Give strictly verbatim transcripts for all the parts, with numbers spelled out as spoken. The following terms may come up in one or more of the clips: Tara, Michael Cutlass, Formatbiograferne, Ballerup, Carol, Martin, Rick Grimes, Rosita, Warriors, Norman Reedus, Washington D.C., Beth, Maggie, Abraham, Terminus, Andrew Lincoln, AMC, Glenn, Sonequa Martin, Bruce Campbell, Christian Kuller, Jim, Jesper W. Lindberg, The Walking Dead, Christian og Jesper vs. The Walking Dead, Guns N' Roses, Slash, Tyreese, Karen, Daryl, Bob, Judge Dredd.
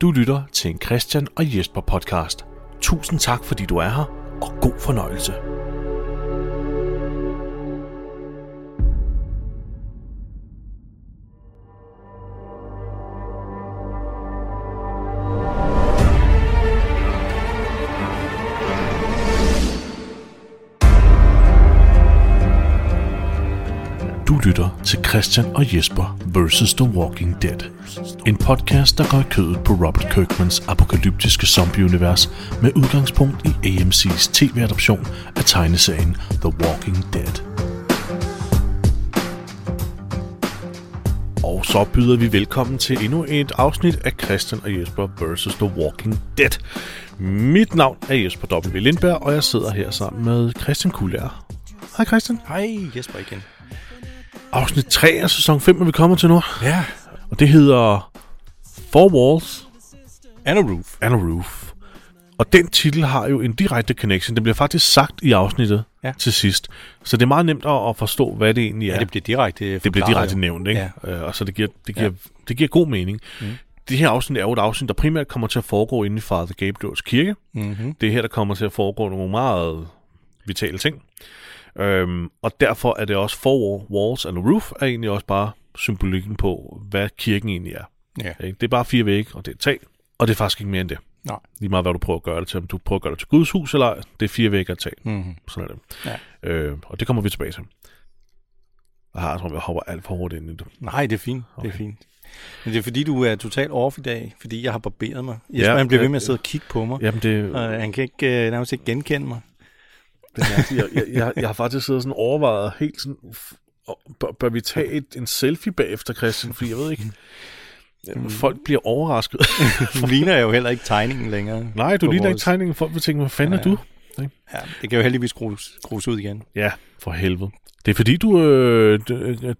Du lytter til en Christian og Jesper podcast. Tusind tak, fordi du er her, og god fornøjelse. Du lytter til Christian og Jesper versus. The Walking Dead. En podcast, der rører kødet på Robert Kirkmans apokalyptiske zombieunivers med udgangspunkt i A M C's tv-adoption af tegneserien The Walking Dead. Og så byder vi velkommen til endnu et afsnit af Christian og Jesper versus. The Walking Dead. Mit navn er Jesper W. Lindberg, og jeg sidder her sammen med Christian Kuller. Hej Christian. Hej Jesper igen. Afsnit tre af sæson fem, er vi kommet til nu. Ja. Og det hedder Four Walls and a Roof. And a Roof. Og den titel har jo en direkte connection. Den bliver faktisk sagt i afsnittet ja. til sidst. Så det er meget nemt at forstå, hvad det egentlig er. Ja, det bliver direkte Det bliver direkte jo. nævnt, ikke? Ja. Og så det giver, det giver, ja. det giver god mening. Mm. Det her afsnit er jo et afsnit, der primært kommer til at foregå inde i Father Gabriels kirke. Mm-hmm. Det er her, der kommer til at foregå nogle meget vitale ting. Øhm, og derfor er det også Four Walls and a Roof er egentlig også bare symbolikken på, hvad kirken egentlig er. Ja. Det er bare fire vægge, og det er tag, og det er faktisk ikke mere end det. Nej. Lige meget hvad du prøver at gøre det til, om du prøver at gøre det til Guds hus eller ej, det er fire vægge og tag. Mm-hmm. Sådan er det. Ja. Øh, og det kommer vi tilbage til. Aha, jeg tror, jeg hopper alt for hurtigt ind i det. Nej, det er fint. Okay. Det er fint. Men det er fordi, du er totalt off i dag, fordi jeg har barberet mig. Jeg ja, han bliver ved med at sidde og kigge på mig, jamen det... og han kan ikke, øh, nærmest ikke genkende mig. jeg, jeg, jeg, jeg har faktisk siddet sådan overvejet helt sådan, bør, bør vi tage et, en selfie bagefter Christian, fordi jeg ved ikke, mm. folk bliver overrasket. Du ligner jo heller ikke tegningen længere. Nej, du ligner vores. ikke tegningen, folk vil tænke, hvad fanden ja, ja. er du? Ikke? Ja, det kan jo heldigvis skrues, skrues ud igen. Ja, for helvede. Det er fordi, du, øh,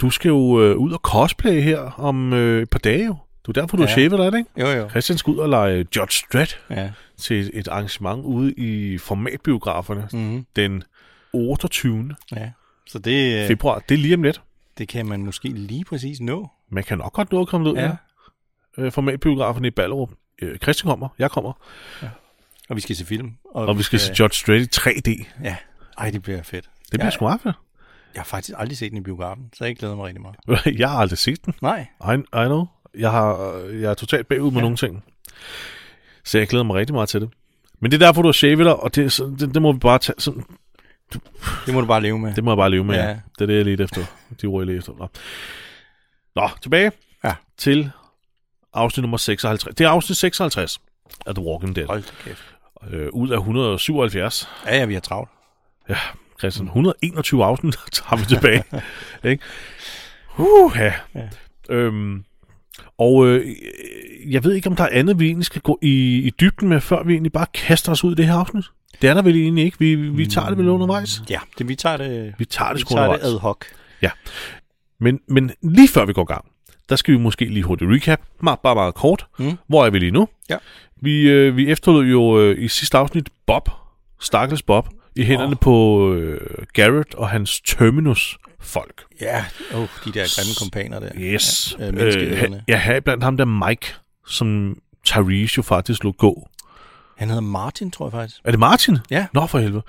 du skal jo øh, ud og cosplay her om øh, et par dage jo. Det er derfor, du ja. shaver dig, ikke? Jo, jo. Christian skal ud og lege Judge Dredd ja. til et arrangement ude i formatbiograferne mm-hmm. den otteogtyvende Ja. Så det, februar. Det er lige om lidt. Det kan man måske lige præcis nå. Man kan nok godt nå at komme ud ja. med formatbiograferne i Ballerup. Christian kommer, jeg kommer. Ja. Og vi skal se film. Og, og vi skal øh... se Judge Dredd i tre D. Ja. Ej, det bliver fedt. Det bliver jeg... sgu meget fedt. Jeg har faktisk aldrig set den i biografen, så jeg glæder mig rigtig meget. Jeg har aldrig set den. Nej. I, I know. Jeg, har, jeg er totalt bagud med ja. nogle ting. Så jeg glæder mig rigtig meget til det. Men det er derfor, du har shavet dig, og det, det, det må vi bare tage sådan... Det må du bare leve med. Det må jeg bare leve med, ja. ja. Det er det, jeg leder efter. De ord, jeg leder efter. Nå, Nå tilbage ja. til afsnit nummer seksoghalvtreds. Det er afsnit seksoghalvtreds af The Walking Dead. Hold da kæft. Øh, ud af et hundrede og syvoghalvfjerds. Ja, ja, vi er travlt. Ja, Christian. et hundrede og enogtyve afsnit tager vi tilbage. Ikke? Uh, ja. ja. Øhm... Og øh, jeg ved ikke, om der er andet, vi egentlig skal gå i, i dybden med, før vi egentlig bare kaster os ud i det her afsnit. Det er der vel egentlig ikke. Vi, vi tager det vel undervejs? Ja, det, vi tager det, vi tager det, vi tager det ad hoc. Ja, men, men lige før vi går i gang, der skal vi måske lige hurtigt recap. Bare, bare meget kort. Mm. Hvor er vi lige nu? Ja. Vi, øh, vi efterlod jo øh, i sidste afsnit Bob, stakkels Bob, i hænderne oh. på øh, Gareth og hans Terminus. Folk. Ja, oh, de der grimme kompaner der. Yes. Ja, øh, jeg havde blandt ham der Mike, som Tyreese jo faktisk lå gå. Han hedder Martin, tror jeg faktisk. Er det Martin? Ja. Nå for helvede.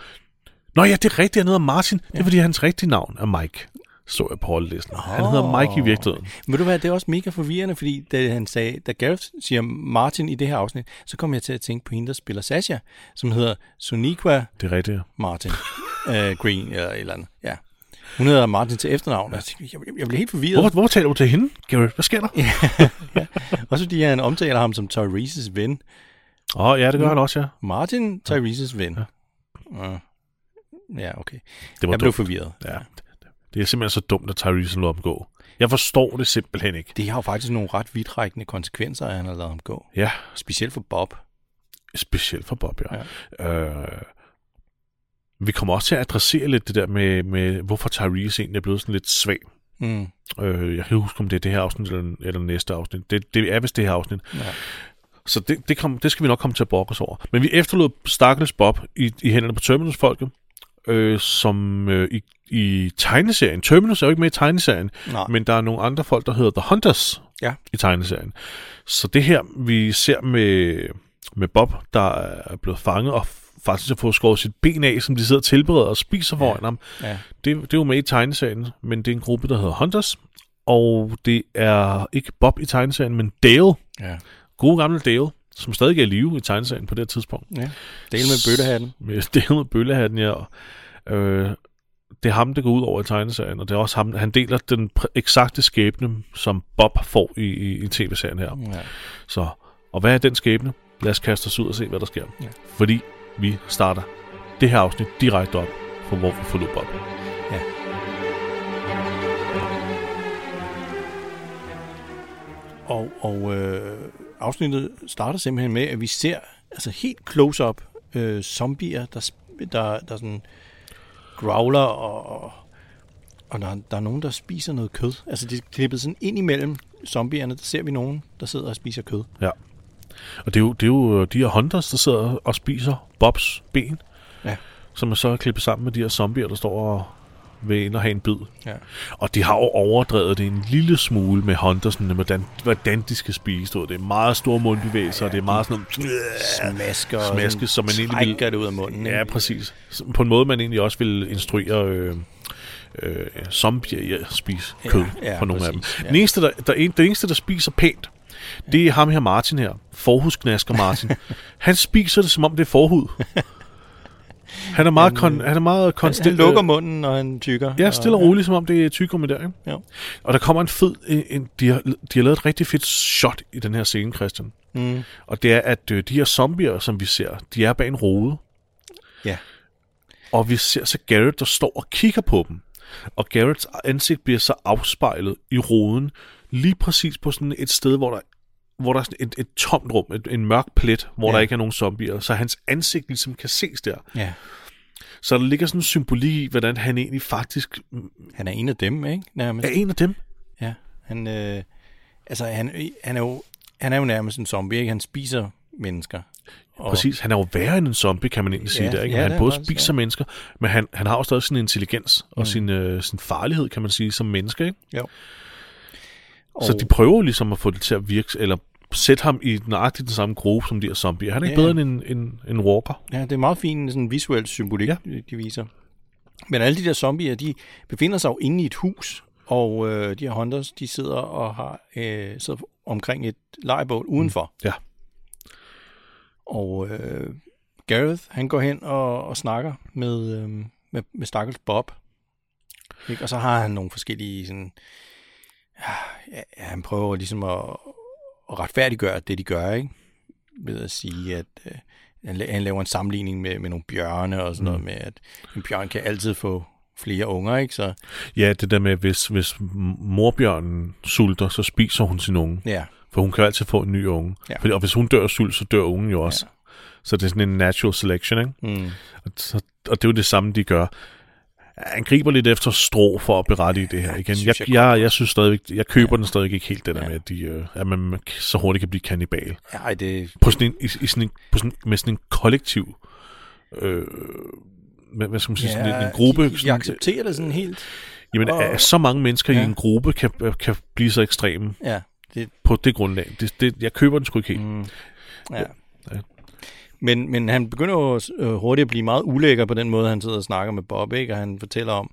Nå ja, det er rigtigt, han hedder Martin. Ja. Det er fordi hans rigtige navn er Mike. Så jeg på holdelisten. Oh. Han hedder Mike i virkeligheden. Ved du hvad, det er også mega forvirrende, fordi da han sagde, da Gareth siger Martin i det her afsnit, så kom jeg til at tænke på hende, der spiller Sasha, som hedder Sonequa det er rigtigt, ja. Martin. uh, Green eller et eller andet. Ja. Hun hedder Martin til efternavn. Jeg, jeg, jeg blev helt forvirret. Hvor, hvor taler du til hende, Gareth? Hvad sker der? ja, ja. Også fordi han omtaler ham som Tyreeses ven. Åh, oh, ja, det gør han også, ja. Martin, Tyreeses ven. Ja, ja okay. Det var jeg dumt. blev forvirret. Ja. Det er simpelthen så dumt, at Tyreese lå omgå. Jeg forstår det simpelthen ikke. Det har jo faktisk nogle ret vidtrækkende konsekvenser, at han har lavet omgå. Ja. Specielt for Bob. Specielt for Bob, ja. ja. Øh... Vi kommer også til at adressere lidt det der med, med hvorfor Tyreese egentlig er blevet sådan lidt svag. Mm. Øh, jeg kan huske, om det er det her afsnit eller, eller næste afsnit. Det, det er vist det her afsnit. Ja. Så det, det, kom, det skal vi nok komme til at brokke os over. Men vi efterlod stakkels Bob i, i hænderne på Terminus-folket, øh, som øh, i, i tegneserien. Terminus er jo ikke med i tegneserien, nej. Men der er nogle andre folk, der hedder The Hunters, ja. i tegneserien. Så det her, vi ser med, med Bob, der er blevet fanget og faktisk har fået skåret sit ben af, som de sidder og tilbereder og spiser foran ja. ham. Ja. Det, det er jo med i tegneserien, men det er en gruppe, der hedder Hunters, og det er ikke Bob i tegneserien, men Dale. Ja. Gode gamle Dale, som stadig er i live i tegneserien på det her tidspunkt. Ja. Dale med bøllehatten. S- Dale med bøllehatten, ja. Øh, det er ham, der går ud over i tegneserien, og det er også ham, han deler den præ- eksakte skæbne, som Bob får i, i, i tv-serien her. Ja. Så, og hvad er den skæbne? Lad os kaste os ud og se, hvad der sker. Ja. Fordi vi starter det her afsnit direkte op på, hvor vi forlod Bob. Ja. Og, og øh, afsnittet starter simpelthen med, at vi ser altså helt close-up øh, zombier, der, der, der sådan growler, og, og der, der er nogen, der spiser noget kød. Altså det er klippet sådan ind imellem zombierne, der ser vi nogen, der sidder og spiser kød. Ja. Og det er, jo, det er jo de her Hunters, der sidder og spiser Bobs ben, ja. som er så klippet sammen med de her zombier, der står og vil ind og have en bid. Ja. Og de har jo overdrevet det en lille smule med Huntersen, hvordan, hvordan de skal spise. Det er meget store mundbevægelser, ja, ja. det er meget sådan nogle smasker, smaske, som man egentlig vil, det ud af munden. Ja, præcis. På en måde, man egentlig også vil instruere øh, øh, zombier i at spise kød ja, ja, for nogle præcis. af dem. Ja. Den eneste, der, der, det eneste, der spiser pænt, det er ham her Martin her, forhudsknasker Martin. Han spiser det, som om det er forhud. Han er meget, kon, han er meget konstant. Han lukker munden, når han tykker. Ja, stille og roligt, som om det er tykker med der. Ikke? Ja. Og der kommer en fed... En, de, har, de har lavet et rigtig fedt shot i den her scene, Christian. Mm. Og det er, at de her zombier, som vi ser, de er bag en rode. Ja. Og vi ser så Gareth, der står og kigger på dem. Og Gareths ansigt bliver så afspejlet i roden, lige præcis på sådan et sted, hvor der, hvor der er sådan et, et tomt rum, et, en mørk plet, hvor ja. der ikke er nogen zombier, så hans ansigt ligesom kan ses der. Ja. Så der ligger sådan en symbolik i, hvordan han egentlig faktisk... Han er en af dem, ikke? Nærmest. Er en af dem? Ja. Han, øh, altså, han, han, er jo, han er jo nærmest en zombie, ikke? Han spiser mennesker. Og... Præcis. Han er jo værre end en zombie, kan man egentlig sige ja, der, ikke? Ja, han det både faktisk, spiser ja. mennesker, men han, han har jo stadig sin intelligens og mm. sin, øh, sin farlighed, kan man sige, som menneske, ikke? Jo. Så de prøver ligesom at få det til at virke, eller sætte ham i nøjagtigt den samme gruppe som de her zombier. Han er ikke ja, ja. bedre end en, en walker. Ja, det er meget fint sådan visuel symbolik, ja. de viser. Men alle de der zombier, de befinder sig jo inde i et hus, og øh, de her Hunters, de sidder og har øh, sidder omkring et lejrbål udenfor. Ja. Og øh, Gareth, han går hen og, og snakker med, øh, med, med stakkels Bob. Ikke? Og så har han nogle forskellige... sådan Ja, han prøver ligesom at, at retfærdiggøre det, de gør, ikke? Ved at sige, at øh, han laver en sammenligning med, med nogle bjørne og sådan mm. noget med, at en bjørn kan altid få flere unger, ikke? Så... Ja, det der med, hvis, hvis morbjørnen sulter, så spiser hun sin unge. Ja. For hun kan altid få en ny unge. Ja. Fordi, og hvis hun dør af sult, så dør ungen jo også. Ja. Så det er sådan en natural selection, ikke? Mm. Og, så, og det er jo det samme, de gør. Han griber lidt efter strå for at berettige det her igen. Jeg, jeg, jeg, jeg synes stadigvæk, jeg køber ja. den stadig ikke helt det der ja. med, at, de, øh, at man så hurtigt kan blive kannibal. Ja, det på sådan en, i, i sådan en, på sådan, med sådan en kollektiv, øh, hvad, hvad skal man sige, ja, sådan en, en gruppe. Jeg, jeg accepterer det sådan helt. Jamen, og... at så mange mennesker ja. i en gruppe kan, kan blive så ekstreme ja, det... på det grundlag. Det, det, jeg køber den sgu ikke helt. Mm. Ja. Ja. Men, men han begynder jo hurtigt at blive meget ulækker på den måde, han sidder og snakker med Bob, ikke? Og han fortæller om,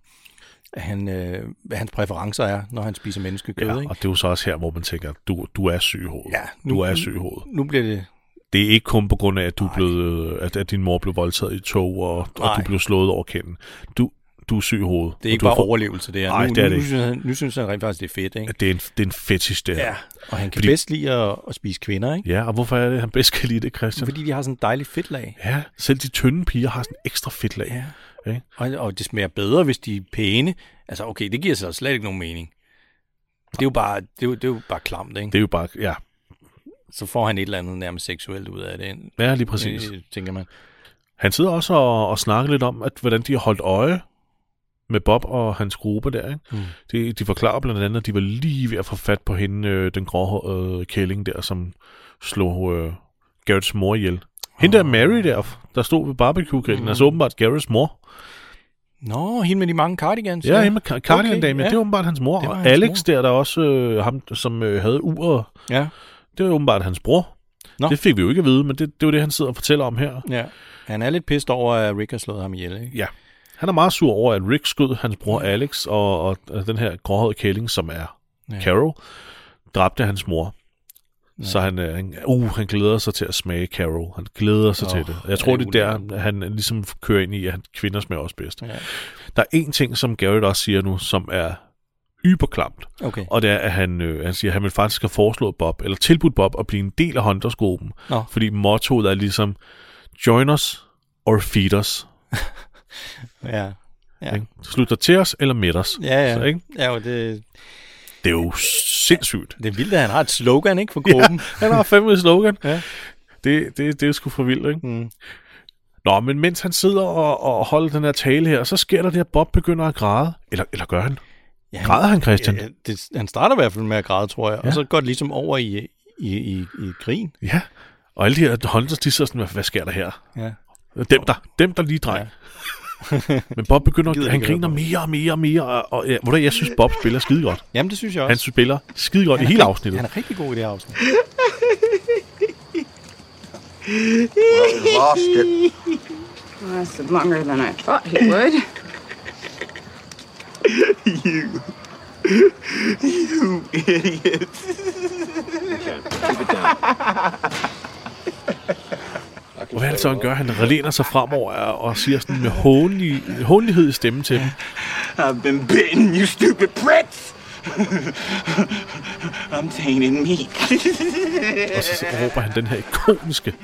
at han, øh, hvad hans præferencer er, når han spiser menneskekød. Ja, ikke? Og det er jo så også her, hvor man tænker, at du, du er syg i hovedet. Ja, nu, du er syg i hovedet. Nu bliver det... Det er ikke kun på grund af, at, du blev, at, at din mor blev voldtaget i tog, og, og du blev slået over kinden. Du, du er syg i hovedet. Det er ikke bare får... overlevelse, det er. Nej, nu, det er nu, det ikke. Nu, nu, nu synes han rent faktisk, det er fedt, ikke? Det er en, det er en fetish, det her. Ja, og han kan Fordi... bedst lide at, at spise kvinder, ikke? Ja, og hvorfor er det, han bedst kan lide det, Christian? Fordi de har sådan en dejlig fedtlag. Ja, selv de tynde piger har sådan en ekstra fedtlag. Ja, okay. og, og det smager bedre, hvis de er pæne. Altså, okay, det giver så slet ikke nogen mening. Det er jo bare, det er jo, det er jo bare klamt, ikke? Det er jo bare, ja. Så får han et eller andet nærmest seksuelt ud af det. Ja, lige præcis. Det, tænker man. Han sidder også og, og snakker lidt om, at hvordan de har holdt øje med Bob og hans gruppe der, ikke? Mm. De, de forklarer blandt andet, at de var lige ved at få fat på hende, øh, den gråhårede kælling der, som slog øh, Gareths mor ihjel. Hende oh. der Mary der, der stod ved barbecue-grillen, mm. altså åbenbart Gareths mor. Nå, hende med de mange cardigans. Ja, ja. Hende med car- cardigan-damen, okay, ja. Det er åbenbart hans mor. Og hans Alex mor. Der, der også øh, ham, som øh, havde uret, ja. Det var åbenbart hans bror. Nå. Det fik vi jo ikke at vide, men det, det var det, han sidder og fortæller om her. Ja. Han er lidt pissed over, at Rick har slået ham ihjel, ikke? Ja. Han er meget sur over, at Rick skød hans bror Alex, og, og, og den her gråhårede kælling, som er ja. Carol, dræbte hans mor. Ja. Så han, han, uh, han glæder sig til at smage Carol. Han glæder sig oh, til det. Jeg tror, det er der, han ligesom kører ind i, at kvinder smager også bedst. Ja. Der er en ting, som Gareth også siger nu, som er yberklamt. Okay. Og det er, at han, øh, han siger, at han vil faktisk have foreslået Bob, eller tilbudt Bob at blive en del af Hunters-gruppen. Oh. Fordi mottoet er ligesom, join us or feed us. Ja. Ja. Slutter til os eller med os. Ja, ja. Så, ikke? Ja, jo, det... Det er jo sindssygt. Det er vildt, at han har et slogan, ikke, for gruppen. Ja, han har fandme et slogan. Ja. Det, det, det er jo sgu for vildt, ikke? Mm. Nå, men mens han sidder og, og holder den her tale her, så sker der det, at Bob begynder at græde. Eller, eller gør han? Ja, han græder han, Christian? Ja, det, han starter i hvert fald med at græde, tror jeg. Ja. Og så går det ligesom over i, i, i, i, i grin. Ja, og alle de her Hunters, de sidder sådan, hvad sker der her? Ja. Dem der, dem der lige dreng. Ja. Men Bob begynder, han griner mere og mere og mere, og, og ja, hvordan jeg synes, Bob spiller skide godt. Jamen, det synes jeg også. Han spiller skide godt i hele afsnittet. Han er rigtig god i det her afsnit. Well, he lost it. Well, lasted longer than I thought he would. You. You idiot. Keep it down. Og hvad er det så, han gør? Han relæner sig fremover og siger sådan med hånlig, hånlighed i stemmen til dem. I've been bitten, you stupid pricks! I'm tainted meat. Og så råber han den her ikoniske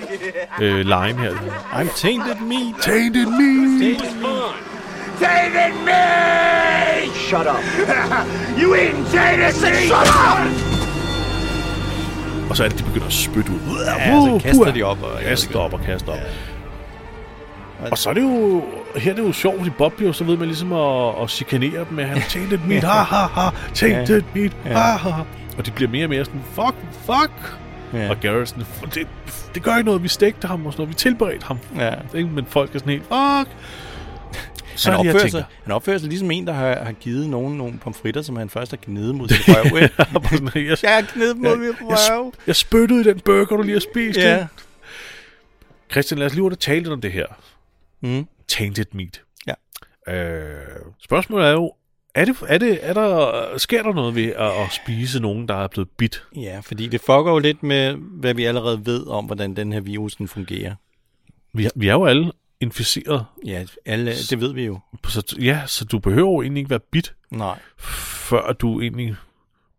øh, line her. I'm tainted meat! Tainted meat! Tainted meat! Shut up! You eating tainted meat! Shut up! Og så er det, de begynder at spytte ud. Ja, wow, så kaster pur. De op. Og kaster op og kaster op. Ja. Og så er det jo... Her er det jo sjovt, fordi Bob bliver så ved med ligesom at, at chikanere dem med, han tænkte et mit, ha ha ha, tænkte et mit, ha ha. Og det bliver mere og mere sådan, fuck, fuck. Ja. Og Gareth sådan, det, det gør ikke noget, vi stegte ham og sådan noget, vi tilberedte ham. Ja. Men folk er sådan helt, fuck. Så han, opfører sig, han opfører sig ligesom en, der har, har givet nogen nogle pomfritter, som han først har gnedet mod sit røv. jeg, jeg har gnedet mod mit røv. Jeg, jeg spyttede den burger, du lige har spist. Yeah. Christian, lad os lige hurtigt tale lidt om det her. Mm. Tainted meat. Ja. Øh, spørgsmålet er jo, er det, er det, er der, sker der noget ved at, at spise nogen, der er blevet bidt? Ja, fordi det fucker jo lidt med, hvad vi allerede ved om, hvordan den her virusen fungerer. Vi, vi er jo alle... inficeret. Ja, alle, det ved vi jo. Så, ja, så du behøver jo egentlig ikke være bidt. Nej. Før du egentlig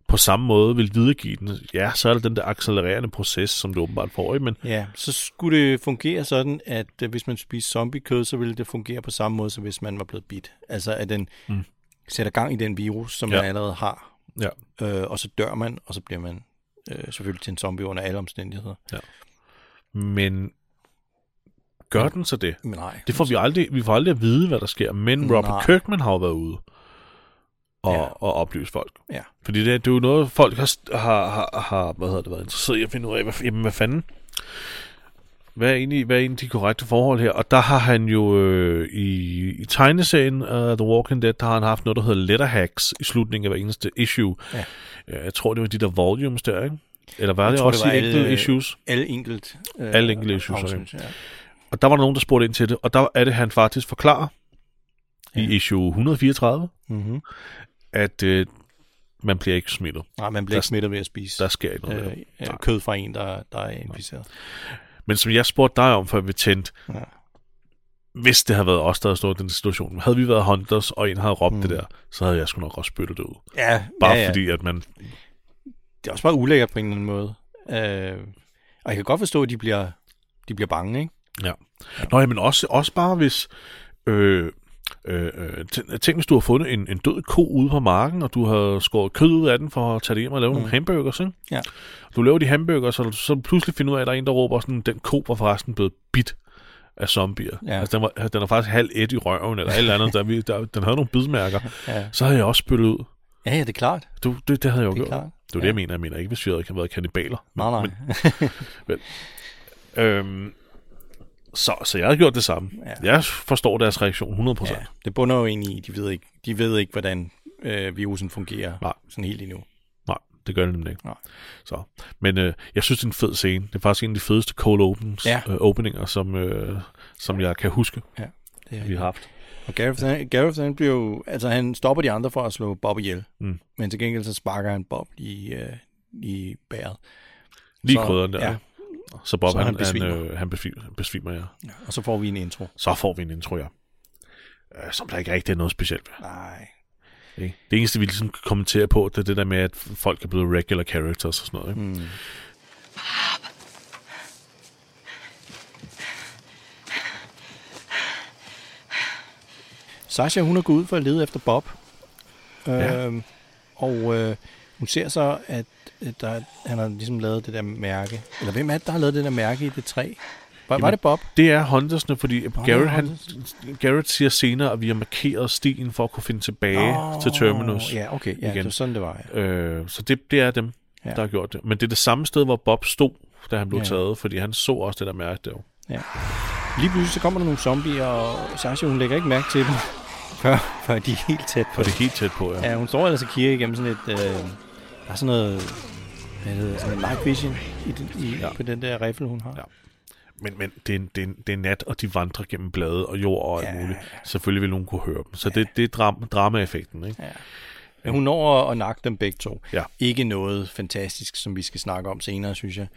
på samme måde vil videregive den. Ja, så er det den der accelererende proces, som du åbenbart får i, men... Ja, så skulle det fungere sådan, at hvis man spiser zombiekød, så ville det fungere på samme måde, som hvis man var blevet bidt. Altså, at den mm. sætter gang i den virus, som ja. Man allerede har. Ja. Øh, og så dør man, og så bliver man øh, selvfølgelig til en zombie under alle omstændigheder. Ja. Men... Gør den så det? Nej. Det får vi aldrig, vi får aldrig at vide, hvad der sker. Men Robert Nej. Kirkman har jo været ude og, ja. Og oplyse folk. Ja. Fordi det, det er jo noget, folk har, har, har hvad hedder det, været interesseret i at finde ud af, hvad, jamen, hvad fanden? Hvad er, egentlig, hvad er egentlig de korrekte forhold her? Og der har han jo øh, i, i tegneserien uh, The Walking Dead, der har han haft noget, der hedder letterhacks i slutningen af hver eneste issue. Ja. Jeg tror, det var de der volumes der, ikke? Eller var jeg det tror, også det var de enkelte issues? Alle enkelt. Øh, alle enkelte issues, afsnit, ja. Og der var der nogen, der spurgte ind til det, og der er det, han faktisk forklarer ja. I issue et hundrede fireogtredive, mm-hmm. at øh, man bliver ikke smittet. Nej, man bliver der, ikke smittet ved at spise der sker ikke noget øh, kød fra en, der, der er inficeret. Nej. Men som jeg spurgte dig om, før vi tændte, ja. Hvis det havde været os, der havde stået i den situation, havde vi været Hunters, og en havde råbt mm. det der, så havde jeg sgu nok også spyttet det ud. Ja, bare ja, ja. Fordi, at man... Det er også bare ulækkert på en eller anden måde. Øh, og jeg kan godt forstå, at de bliver, de bliver bange, ikke? Ja. Nå ja, men også, også bare hvis øh, øh, tænk hvis du har fundet en, en død ko ude på marken, og du har skåret kød ud af den for at tage det hjem og lave mm. nogle hamburgers, ikke? Ja. Du laver de hamburgers, og så pludselig finder du ud af, at der er en, der råber sådan, den ko var forresten blevet bidt af zombier. Ja. Altså den, var, den var faktisk halv et i røven eller et eller andet, der, vi, der, den havde nogle bidmærker. Ja. Så havde jeg også spyttet ud. Ja, ja, det er klart. Du, det, det havde jeg jo gjort. Klart. Det er ja. Det, jeg mener. Jeg mener ikke, hvis vi havde været kannibaler. Nej, nej. Men, men, øhm, Så, så jeg har gjort det samme. Ja. Jeg forstår deres reaktion hundrede procent. Ja, det bunder jo egentlig i, de ved ikke, de ved ikke hvordan øh, virusen fungerer. Nej. Sådan helt endnu. Nej, det gør det nemlig ikke. Nej. Så. Men øh, jeg synes, det er en fed scene. Det er faktisk en af de fedeste cold opens, ja. øh, openinger, som, øh, som jeg kan huske, ja, det er vi har haft. Og Gareth, han, Gareth han bliver jo, altså han stopper de andre for at slå Bob ihjel, mm. men til gengæld så sparker han Bob i, øh, i bæret. Lige krydderen der. Ja. Så Bob, så han, han besvimer. Han, øh, han besvimer, besvimer ja. Ja. Og så får vi en intro. Så får vi en intro, ja. Øh, som der ikke rigtig er noget specielt ved. Nej. Okay. Det eneste, vi ligesom kommenterer på, det er det der med, at folk er blevet regular characters og sådan noget. Ikke? Mm. Bob. Sasha, hun er gået ud for at lede efter Bob. Ja. Øhm, og øh, hun ser så, at der, han har ligesom lavet det der mærke. Eller hvem er det, der har lavet det der mærke i det træ? Var, Jamen, var det Bob? Det er Huntersne, fordi oh, Gareth, han, Gareth siger senere, at vi har markeret stien for at kunne finde tilbage oh, til Terminus. Ja, okay. Ja, igen. Det var sådan, det var. Ja. Øh, så det, det er dem, ja. Der har gjort det. Men det er det samme sted, hvor Bob stod, da han blev ja. taget, fordi han så også det der mærke der. Ja. Lige pludselig så kommer der nogle zombier, og Sasha, hun lægger ikke mærke til dem. Før, før de er helt tæt på. For det er helt tæt på, ja. Ja, hun står altså og kigger igennem sådan et... Øh, der er sådan noget... Hvad hedder sådan noget night vision i den, i, ja. på den der riffel, hun har. Ja. Men, men det, er, det, er, det er nat, og de vandrer gennem blade og jord og alt ja. muligt. Selvfølgelig vil nogen kunne høre dem. Så ja. det, det er dram, drama-effekten, ikke? Ja. Men hun når at nakke dem begge to. Ja. Ikke noget fantastisk, som vi skal snakke om senere, synes jeg.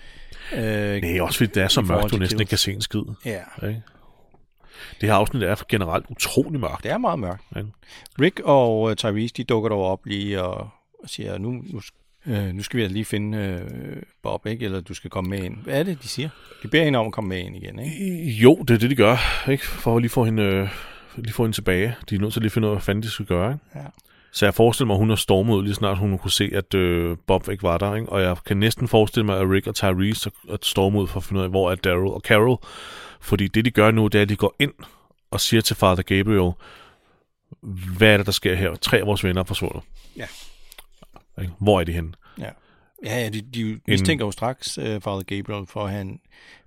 Øh, Nej, også fordi det er så mørkt, du næsten ikke kan se en skid. Ja. Okay? Det her afsnit er generelt utrolig mørkt. Det er meget mørkt. Ja. Rick og uh, Tyreese, de dukker dog op lige og, og siger, nu, nu, øh, nu skal vi altså lige finde øh, Bob, ikke? Eller du skal komme med ind. Hvad er det, de siger? De beder hende om at komme med ind igen, ikke? Jo, det er det, de gør, ikke? For at lige få hende, øh, lige få hende tilbage. De er nødt til at lige finde ud af, hvad fanden de skal gøre, ikke? Ja. Så jeg forestiller mig, at hun har stormet ud, lige snart hun kunne se, at øh, Bob ikke var der, ikke? Og jeg kan næsten forestille mig, at Rick og Tyreese har stormet ud for at finde ud af, hvor er Daryl og Carol. Fordi det, de gør nu, det er, at de går ind og siger til Father Gabriel, hvad er det, der sker her? Tre af vores venner er forsvundet. Ja. Hvor er de henne? Ja, ja, ja de, de mistænker jo straks uh, Father Gabriel, for at han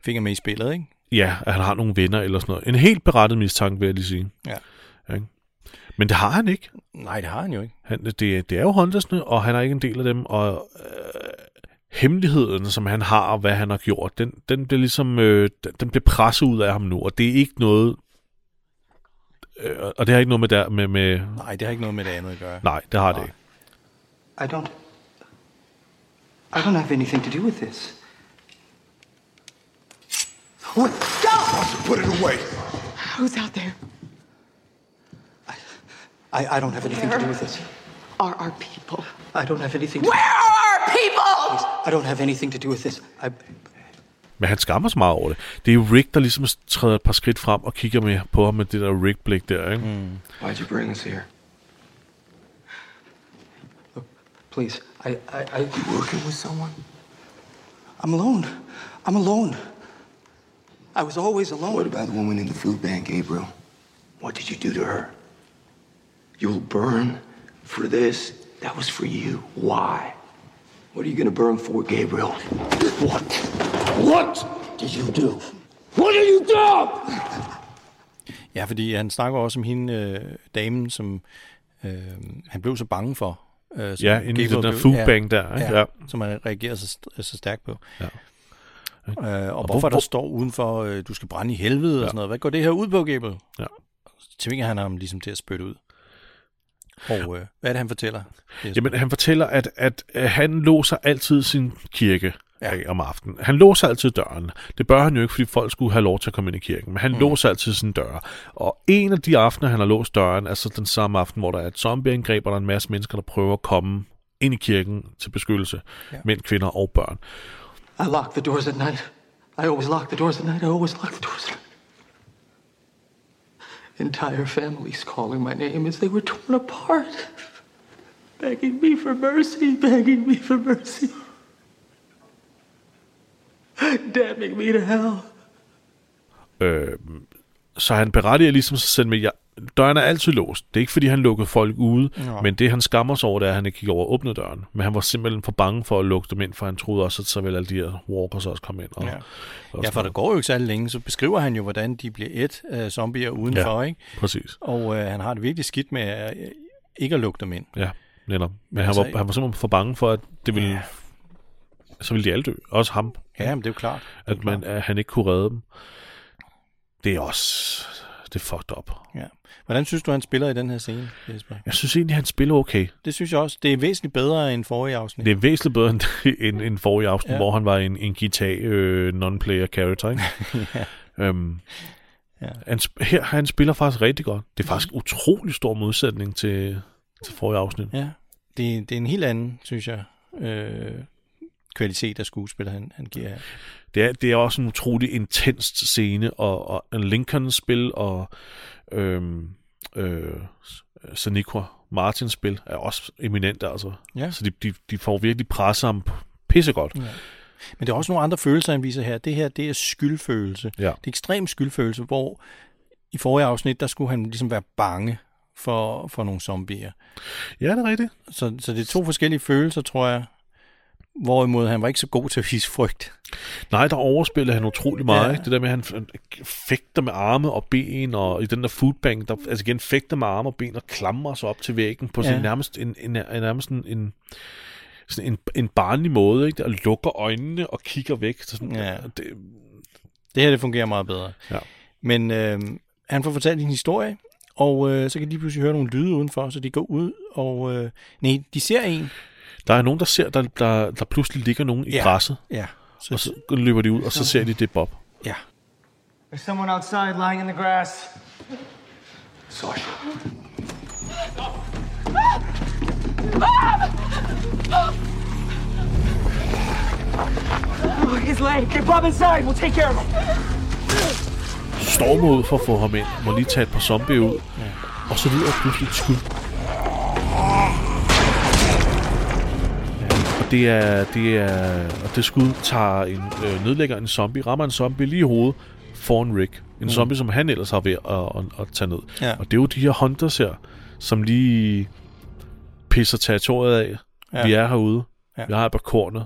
fik med i spillet, ikke? Ja, at han har nogle venner eller sådan noget. En helt berettet mistanke, vil jeg lige sige. Ja. Okay. Men det har han ikke. Nej, det har han jo ikke. Han, det, det er jo Huntersne, og han er ikke en del af dem, og... Øh, hemmeligheden, som han har, og hvad han har gjort, den, den bliver ligesom øh, den bliver presset ud af ham nu, og det er ikke noget øh, og det har ikke noget med, der, med, med nej, det har ikke noget med det andet at gøre. Nej, det har nej. det ikke. I don't I don't have anything to do with this. What? Stop! Put it away. Who's out there? I, I, I don't have anything Where to do with this. Are our people? I don't have anything to do with this. Where are our people? I don't have anything to do with this. I... Men han skammer sig meget over det. Det er jo Rick, der ligesom træder et par skridt frem og kigger med på ham med det der Rick-blik der, ikke? Mm. Why'd you bring us here? Look, please, I, I, I... You working with someone? I'm alone. I'm alone. I was always alone. What about the woman in the food bank, Gabriel? What did you do to her? You'll burn for this. That was for you. Why? What are you going to burn for, Gabriel? What? What did you do? What did you do? Ja, fordi han snakker også om hende, øh, damen, som øh, han blev så bange for. Øh, ja, inden i den der foodbank der. Ikke? Ja, ja. Som han reagerer så, så stærkt på. Ja. Øh, og, og hvorfor hvor, der står udenfor, øh, du skal brænde i helvede ja. og sådan noget. Hvad går det her ud på, Gabriel? Ja. Så tvinger han ham ligesom til at spytte ud. Og øh, hvad er det, han fortæller? Det Jamen, han fortæller, at, at, at han låser altid sin kirke ja. af, om aftenen. Han låser altid døren. Det bør han jo ikke, fordi folk skulle have lov til at komme ind i kirken. Men han mm. låser altid sin dør. Og en af de aftener, han har låst døren, altså den samme aften, hvor der er et zombieangreb, og der er en masse mennesker, der prøver at komme ind i kirken til beskyttelse. Ja. Mænd, kvinder og børn. I lock the doors at night. I always lock the doors at night. I always lock the doors at night. Entire families calling my name as they were torn apart, begging me for mercy, begging me for mercy, damning me to hell. Øh, så han berettiger ligesom sig selv med, jeg døren er altid låst. Det er ikke, fordi han lukkede folk ude, ja. Men det, han skammer sig over, det er, at han ikke gik over og åbnede døren. Men han var simpelthen for bange for at lukke dem ind, for han troede også, at så ville alle de her walkers også komme ind. Og, ja. Og ja, for der går jo ikke så længe, så beskriver han jo, hvordan de bliver et uh, zombier udenfor, ja, ikke? Præcis. Og uh, han har det virkelig skidt med uh, ikke at lukke dem ind. Ja, netop. Men altså, han, var, han var simpelthen for bange for, at det ville... Ja. Så ville de alle dø. Også ham. Ja, men det er jo klart. At, man, at han ikke kunne redde dem. Det er også... Det er fucked up. Ja. Hvordan synes du, han spiller i den her scene, Jesper? Jeg synes egentlig, han spiller okay. Det synes jeg også. Det er væsentligt bedre end forrige afsnit. Det er væsentligt bedre end, end, end forrige afsnit, ja. Hvor han var en, en guitar øh, non-player character. Ikke? ja. Øhm, ja. Han, her, han spiller faktisk rigtig godt. Det er faktisk utrolig stor modsætning til, til forrige afsnit. Ja. Det, det er en helt anden, synes jeg... Øh... kvalitet af skuespiller, han, han giver her. Det er, det er også en utrolig intens scene, og, og Lincolns spil og øhm, øh, Sonequa Martins spil er også eminente, altså. Ja. Så de, de, de får virkelig presset ham pissegodt. Ja. Men der er også nogle andre følelser, han viser her. Det her, det er skyldfølelse. Ja. Det er ekstrem skyldfølelse, hvor i forrige afsnit, der skulle han ligesom være bange for, for nogle zombier. Ja, det er rigtigt. Så, så det er to forskellige følelser, tror jeg. Hvorimod han var ikke så god til at vise frygt. Nej, der overspillede han utrolig meget. Ja. Det der med, at han fægter med arme og ben, og i den der foodbank, der altså igen fægter med arme og ben og klamrer sig op til væggen på ja. Sin nærmest en, en, en, nærmest en, en, sådan en, en barnlig måde, ikke? Og lukker øjnene og kigger væk. Så sådan, ja. det, det her, det fungerer meget bedre. Ja. Men øh, han får fortalt en historie, og øh, så kan de pludselig høre nogle lyde udenfor, så de går ud, og øh, nej, de ser en. Der er nogen, der ser, der, der, der pludselig ligger nogen i yeah. græsset. Ja. Yeah. So og så løber de ud, og så ser de, det er Bob. Ja. Yeah. There's someone outside lying in the grass. Sasha. Bob! Bob! Oh, his leg. Get Bob inside. We'll take care of him. Stormer ud for at få ham ind. Må lige tage et par zombie ud. Yeah. Og så lyder pludselig et skud. Det er, det er, og det skud tager en, øh, nedlægger en zombie, rammer en zombie lige i hovedet foran Rick. En mm. zombie, som han ellers har ved at, at, at tage ned. Ja. Og det er jo de her hunters her, som lige pisser territoriet af. Ja. Vi er herude. Ja. Vi har aberkornet.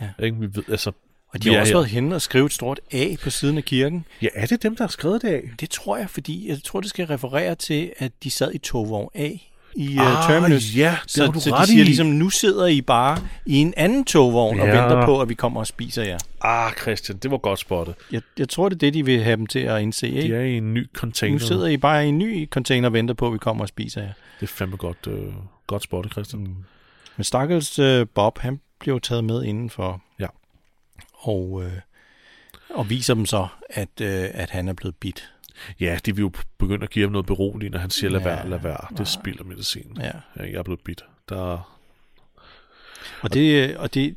Ja. Ikke? Vi ved, altså, og de har også her. Været henne og skrevet et stort A på siden af kirken. Ja, er det dem, der har skrevet det af? Det tror jeg, fordi jeg tror, det skal referere til, at de sad i togvogn A. i uh, ah, Terminus, ja, så, så de siger i. Ligesom, nu sidder I bare i en anden togvogn ja. Og venter på, at vi kommer og spiser jer. Ah, Christian, det var godt spottet. Jeg, jeg tror, det er det, de vil have dem til at indse, ikke? De er i en ny container. Nu sidder I bare i en ny container og venter på, at vi kommer og spiser jer. Det er fandme godt, øh, godt spottet, Christian. Mm. Men stakkels øh, Bob, han bliver jo taget med indenfor. Ja. Og, øh, og viser dem så, at, øh, at han er blevet bidt. Ja, de vil jo begynde at give ham noget beroligende, og han siger, lad ja, være, lad være. Det ja. Spilder medicin. Ja. Jeg er blevet bidt. Der... Og, det, og det...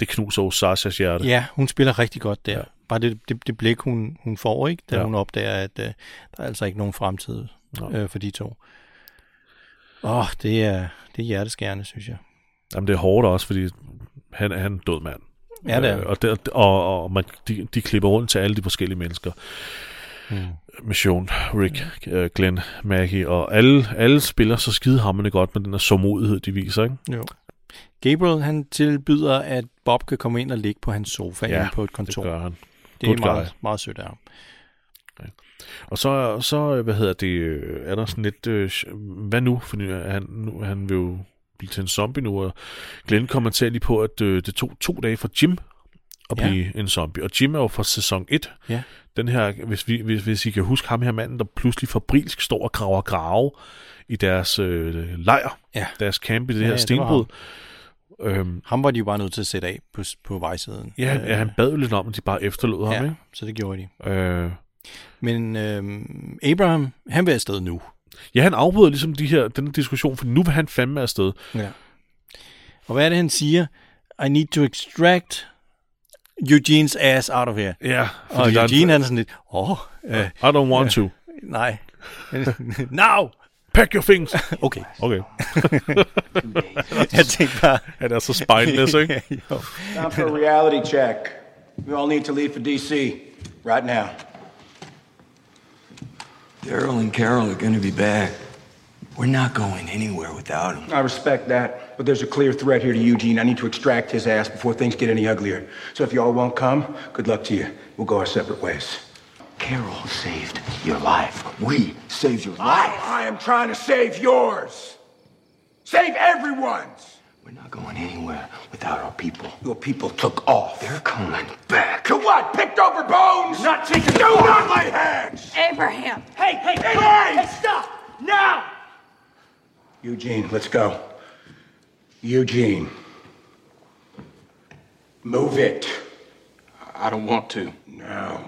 Det knuser jo Sashas hjerte. Ja, hun spiller rigtig godt der. Ja. Bare det, det, det blik, hun, hun får, ikke? Da ja. Hun opdager, at uh, der er altså ikke nogen fremtid øh, for de to. Åh, oh, det er, det er hjerteskærende, synes jeg. Jamen, det er hårdt også, fordi han, han er en død mand. Ja, det er. Øh, og der, og, og man, de, de klipper rundt til alle de forskellige mennesker. Mm. Mission, Rick, mm. Glenn, Maggie og alle, alle spiller så skidehamrende godt med den der sårmodighed, de viser, ikke? Jo. Gabriel, han tilbyder, at Bob kan komme ind og ligge på hans sofa ja, på et kontor. Ja, det gør han. Det er meget, meget sødt af ham. Ja. Og så, så, hvad hedder det, er der sådan lidt, øh, hvad nu? Fordi han, nu, han vil jo blive til en zombie nu, og Glenn kommenterer lige på, at øh, det tog to dage for Jim at ja. Blive en zombie. Og Jim er jo fra sæson et. Ja. Den her, hvis, vi, hvis, hvis I kan huske ham her manden, der pludselig fabrilsk står og graver grave i deres øh, lejr, ja. Deres camp i det ja, her ja, stenbrud. Ham. Øhm, ham var de jo bare nødt til at sætte af på, på vejsiden. Ja, øh, ja, han bad jo lidt om, at de bare efterlod ja, ham. Ikke? Så det gjorde de. Øh, Men øh, Abraham, han vil afsted nu. Ja, han afbryder ligesom de her, den her diskussion, for nu vil han fandme afsted. Ja. Og hvad er det, han siger? I need to extract... Eugenes ass out of here. Ja. Og Eugene han er sådan lidt, åh. Oh, uh, I don't want uh, to. Nej. Now! Pack your things! Okay. Okay. Jeg tænkte bare. Han er så spineless, ikke? Time for a reality check. We all need to leave for D C right now. Daryl and Carol are going to be back. We're not going anywhere without him. I respect that, but there's a clear threat here to Eugene. I need to extract his ass before things get any uglier. So if y'all won't come, good luck to you. We'll go our separate ways. Carol saved your life. We saved your life. I, I am trying to save yours. Save everyone's. We're not going anywhere without our people. Your people took off. They're coming back. To what? Picked over bones? You're not taking. Do not lay hands. Abraham. Hey, hey, hey, hey, hey, stop. Now. Eugene, let's go. Eugene. Move it. I don't want to. No.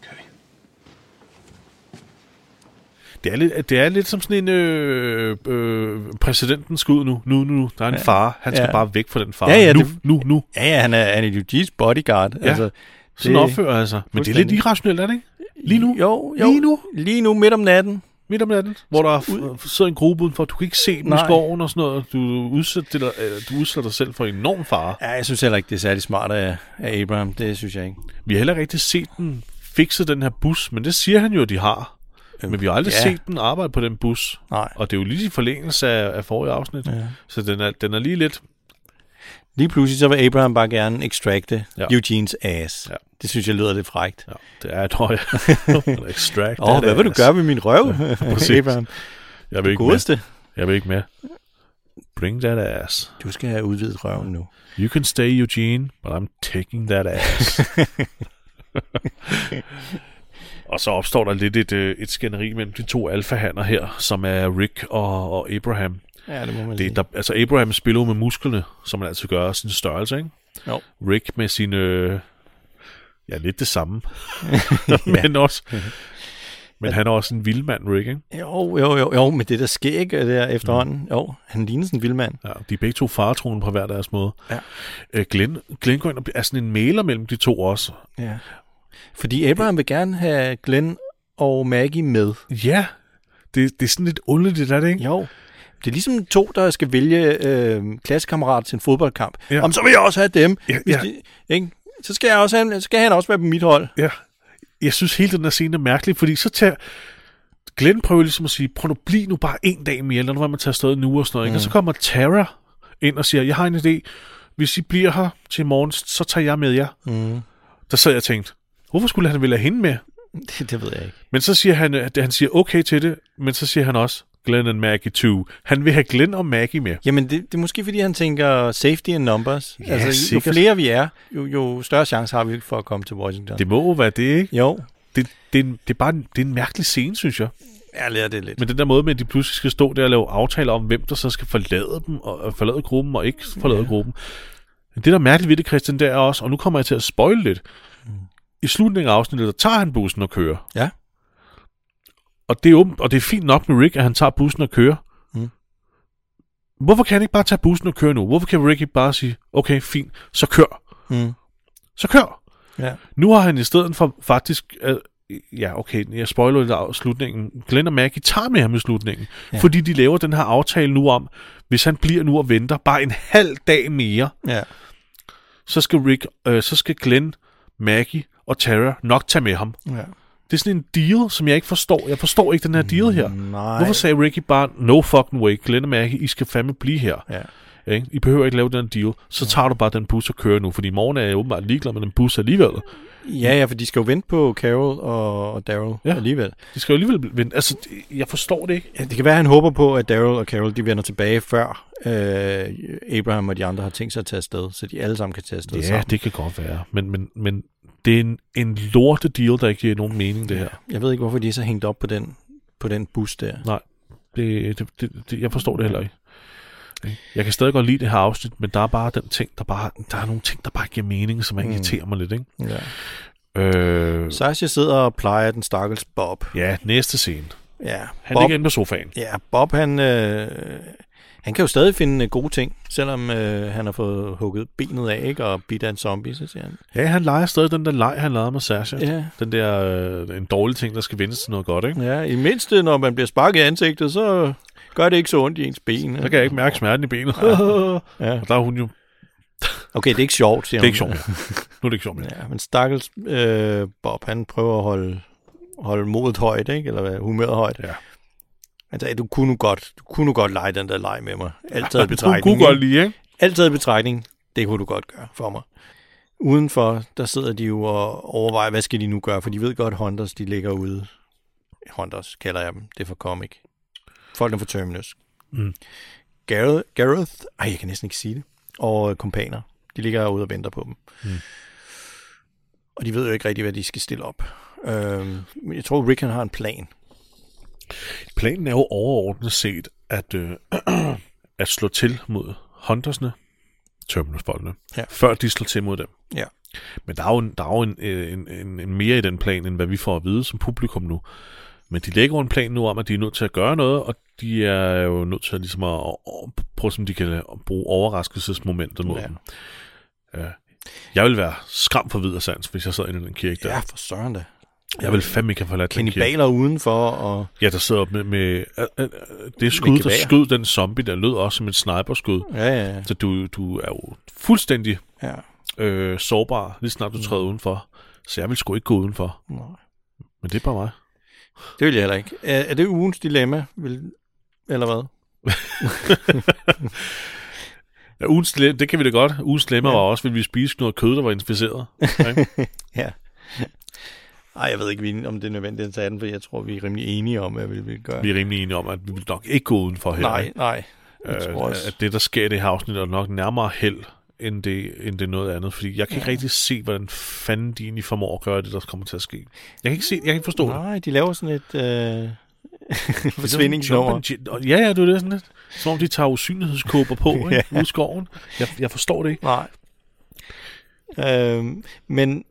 Okay. Det er lidt, det er lidt som sådan en øh, øh, præsidenten skud nu. Nu, nu, der er en ja. far. Han skal ja. bare væk fra den far. Ja, ja, nu, det, nu, nu. Ja, ja, han er, han er Eugenes bodyguard. Ja. Altså, sådan det, opfører han sig. Men det er lidt irrationelt, er det ikke? Lige nu? Jo, jo. Lige nu? Lige nu, midt om natten. Midt om natten, hvor der f- sidder en gruppe udenfor, du kan ikke se dem i skoven og sådan noget, du udsætter, dig, du udsætter dig selv for en enorm fare. Ja, jeg synes heller ikke, det er særlig smart af, af Abraham, det synes jeg ikke. Vi har heller ikke rigtig set den fikse den her bus, men det siger han jo, at de har. Øhm, men vi har aldrig ja. set den arbejde på den bus, nej. Og det er jo lige i forlængelse af, af forrige afsnit, ja. Så den er, den er lige lidt... Lige pludselig så vil Abraham bare gerne extracte ja. Eugenes ass. Ja. Det synes jeg lyder lidt frækt. Ja, det er et røg. Extract. Åh, oh, hvad vil ass. Du gøre med min røv? Ja, Abraham. Jeg vil ikke mere. Jeg vil ikke mere. Bring that ass. Du skal have udvidet røven nu. You can stay, Eugene, but I'm taking that ass. Og så opstår der lidt et, et skænderi mellem de to alfahander her, som er Rick og, og Abraham. Ja, det må man det, der, altså Abraham spiller jo med musklerne, som man altid gør, sin størrelse, ikke? Jo. Rick med sin øh, ja, lidt det samme. Men også men han er også en vildmand, Rick, ikke? Jo, jo, jo, jo, men det der sker ikke der efterhånden. Jo, han ligner sådan en vildmand. Ja, de er begge to faretroende på hver deres måde. Ja. Øh, Glenn, Glenn går ind og er sådan en mæler mellem de to også. Ja. Fordi Abraham vil gerne have Glenn og Maggie med. Ja, det, det er sådan lidt underligt, er det, ikke? Jo. Det er ligesom to, der skal vælge øh, klassekammerater til en fodboldkamp. Ja. Om så vil jeg også have dem. Ja, ja. De, ikke? Så skal, jeg også have, skal han også være på mit hold. Ja. Jeg synes hele den her scene er mærkelig, fordi så tager Glenn prøver ligesom at sige, prøv nu, bliv nu bare en dag mere, eller nu var man tager afsted nu og sådan noget. Mm. Og så kommer Tara ind og siger, jeg har en idé. Hvis I bliver her til morgen, så tager jeg med jer. Mm. Der sad jeg og tænkte, hvorfor skulle han ville have hende med? Det, det ved jeg ikke. Men så siger han, at han siger okay til det, men så siger han også, Glenn and Maggie to. Han vil have Glenn og Maggie med. Jamen, det, det er måske, fordi han tænker safety in numbers. Ja, altså, sikkert. Jo flere vi er, jo, jo større chance har vi for at komme til Washington. Det må være det, ikke? Jo. Det, det, er, en, det er bare en, det er en mærkelig scene, synes jeg. Jeg lærer det lidt. Men den der måde med, at de pludselig skal stå der og lave aftaler om, hvem der så skal forlade dem, og forlade gruppen og ikke forlade ja. gruppen. Det, der er mærkeligt ved det, Christian, det er også, og nu kommer jeg til at spoile lidt. Mm. I slutningen af afsnittet, der tager han bussen og kører. Ja. Og det, er åben, og det er fint nok med Rick, at han tager bussen og kører. Mm. Hvorfor kan han ikke bare tage bussen og køre nu? Hvorfor kan Rick ikke bare sige, okay, fint, så kør. Mm. Så kør. Ja. Nu har han i stedet for faktisk... Øh, ja, okay, jeg spoiler lidt af slutningen. Glenn og Maggie tager med ham i slutningen, ja. Fordi de laver den her aftale nu om, hvis han bliver nu og venter bare en halv dag mere, ja. så, skal Rick, øh, så skal Glenn, Maggie og Tara nok tage med ham. Ja. Det er sådan en deal, som jeg ikke forstår. Jeg forstår ikke den her deal her. Nej. Hvorfor sagde Ricky bare, no fucking way, Glenn og Maggie, I skal fandme blive her. Ja. I behøver ikke lave den deal. Så tager du bare den bus og kører nu, fordi i morgen er jeg åbenbart ligeglad med den bus alligevel. Ja, ja, for de skal jo vente på Carol og Daryl ja. alligevel. De skal jo alligevel vente. Altså, jeg forstår det ikke. Ja, det kan være, han håber på, at Daryl og Carol, de vender tilbage før øh, Abraham og de andre har tænkt sig at tage afsted, så de alle sammen kan tage afsted ja, sammen. Ja, det kan godt være. Men, men, men det er en, en lorte deal, der ikke giver nogen mening, det her. Jeg ved ikke, hvorfor de er så hængt op på den, på den bus der. Nej, det, det, det, jeg forstår det heller ikke. Jeg kan stadig godt lide det her afsnit, men der er bare den ting, der bare der er nogle ting, der bare giver mening, som mm. irriterer mig lidt, ikke? Ja. Øh... Sasha sidder og plejer den stakkels Bob. Ja, næste scene. Ja, han Bob, ligger inde på sofaen. Ja, Bob, han, øh, han kan jo stadig finde gode ting, selvom øh, han har fået hugget benet af, ikke? Og bidt af en zombie, så siger han. Ja, han leger stadig den der leg, han lavede med Sasha. Ja. Den der øh, en dårlig ting, der skal vendes til noget godt, ikke? Ja, i mindste, når man bliver sparket i ansigtet, så... Gør det ikke så ondt i ens ben. Så kan jeg ikke mærke smerten i benet. Ja. Ja. Og der er hun jo... Okay, det er ikke sjovt, siger hun. Det er ikke sjovt. Nu er det ikke sjovt. Ja, men stakkels øh, Bob, han prøver at holde holde modet højt, ikke? Eller humøret højt. Ja. Han sagde, du kunne nu godt, du kunne nu godt lege den der leg med mig. Altid i betragtning. Du kunne godt lide, ikke? Altid i betragtning. Det kunne du godt gøre for mig. Udenfor, der sidder de jo og overvejer, hvad skal de nu gøre? For de ved godt, Hunters, de ligger ude. Hunters kalder jeg dem. Det er for comic. Folkene for Terminus. Mm. Gareth, Gareth, ej, jeg kan næsten ikke sige det, og kompaner. De ligger ude og venter på dem. Mm. Og de ved jo ikke rigtig, hvad de skal stille op. Øhm, jeg tror, Rick han har en plan. Planen er jo overordnet set at, øh, at slå til mod Huntersne, Terminus-folkene, ja, før de slår til mod dem. Ja. Men der er jo, en, der er jo en, en, en, en mere i den plan, end hvad vi får at vide som publikum nu. Men de lægger en plan nu om, at de er nødt til at gøre noget, og de er jo nødt til at, ligesom at, at prøve, som de kan bruge overraskelsesmomentet mod ja. dem. Ja. Jeg vil være skram for videre sans, hvis jeg sad inde i den kirke der. Ja, for søren da. Jeg vil fandme ikke have forladt den kirke. Kannibaler udenfor og... Ja, der sidder op med... med øh, øh, det skud, der skød den zombie, der lød også som et sniperskud. Ja, ja, ja. Så du, du er jo fuldstændig ja. øh, sårbar, lige snart du træder mm. udenfor. Så jeg vil sgu ikke gå udenfor. Nej. Men det er bare mig. Det vil jeg heller ikke. Er, er det ugens dilemma? Vil, eller hvad? Ja, ugens dilemma, det kan vi da godt. Ugens dilemma ja. var også, vil vi spise noget kød, der var inficeret. Okay? Ja. Ej, jeg ved ikke, om det er nødvendigt at tage den, for jeg tror, vi er rimelig enige om, hvad vi vil gøre. Vi er rimelig enige om, at vi vil nok ikke gå udenfor her. Nej, nej. Jeg øh, tror også. At det, der sker i det her afsnit, er nok nærmere held, end det, end det noget andet. Fordi jeg kan ja. ikke rigtig se, hvordan fanden de egentlig formår at gøre det, der kommer til at ske. Jeg kan ikke se, jeg kan ikke forstå nej, det. Nej, de laver sådan et øh, forsvindingsnummer. Ja, ja, det er det sådan lidt. Som om de tager usynlighedskåber på, ikke? Ja. Ude i skoven. Jeg, jeg forstår det ikke. Nej. Øhm, men...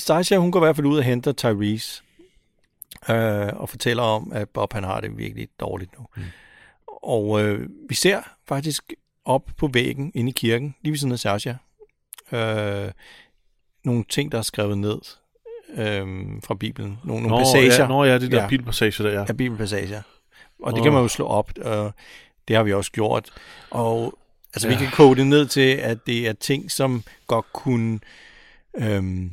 Sasha, hun går i hvert fald ud og henter Tyreese øh, og fortæller om, at Bob han har det virkelig dårligt nu. Mm. Og øh, vi ser faktisk op på væggen inde i kirken, lige ved siden af Sasha, øh, nogle ting, der er skrevet ned øh, fra Bibelen. Nogle, nogle nå, passager. Ja, nå ja, det der ja. bibelpassager der, ja. Ja, bibelpassager. Og nå. det kan man jo slå op, og det har vi også gjort. Og altså, ja. vi kan kode det ned til, at det er ting, som godt kunne... Øh,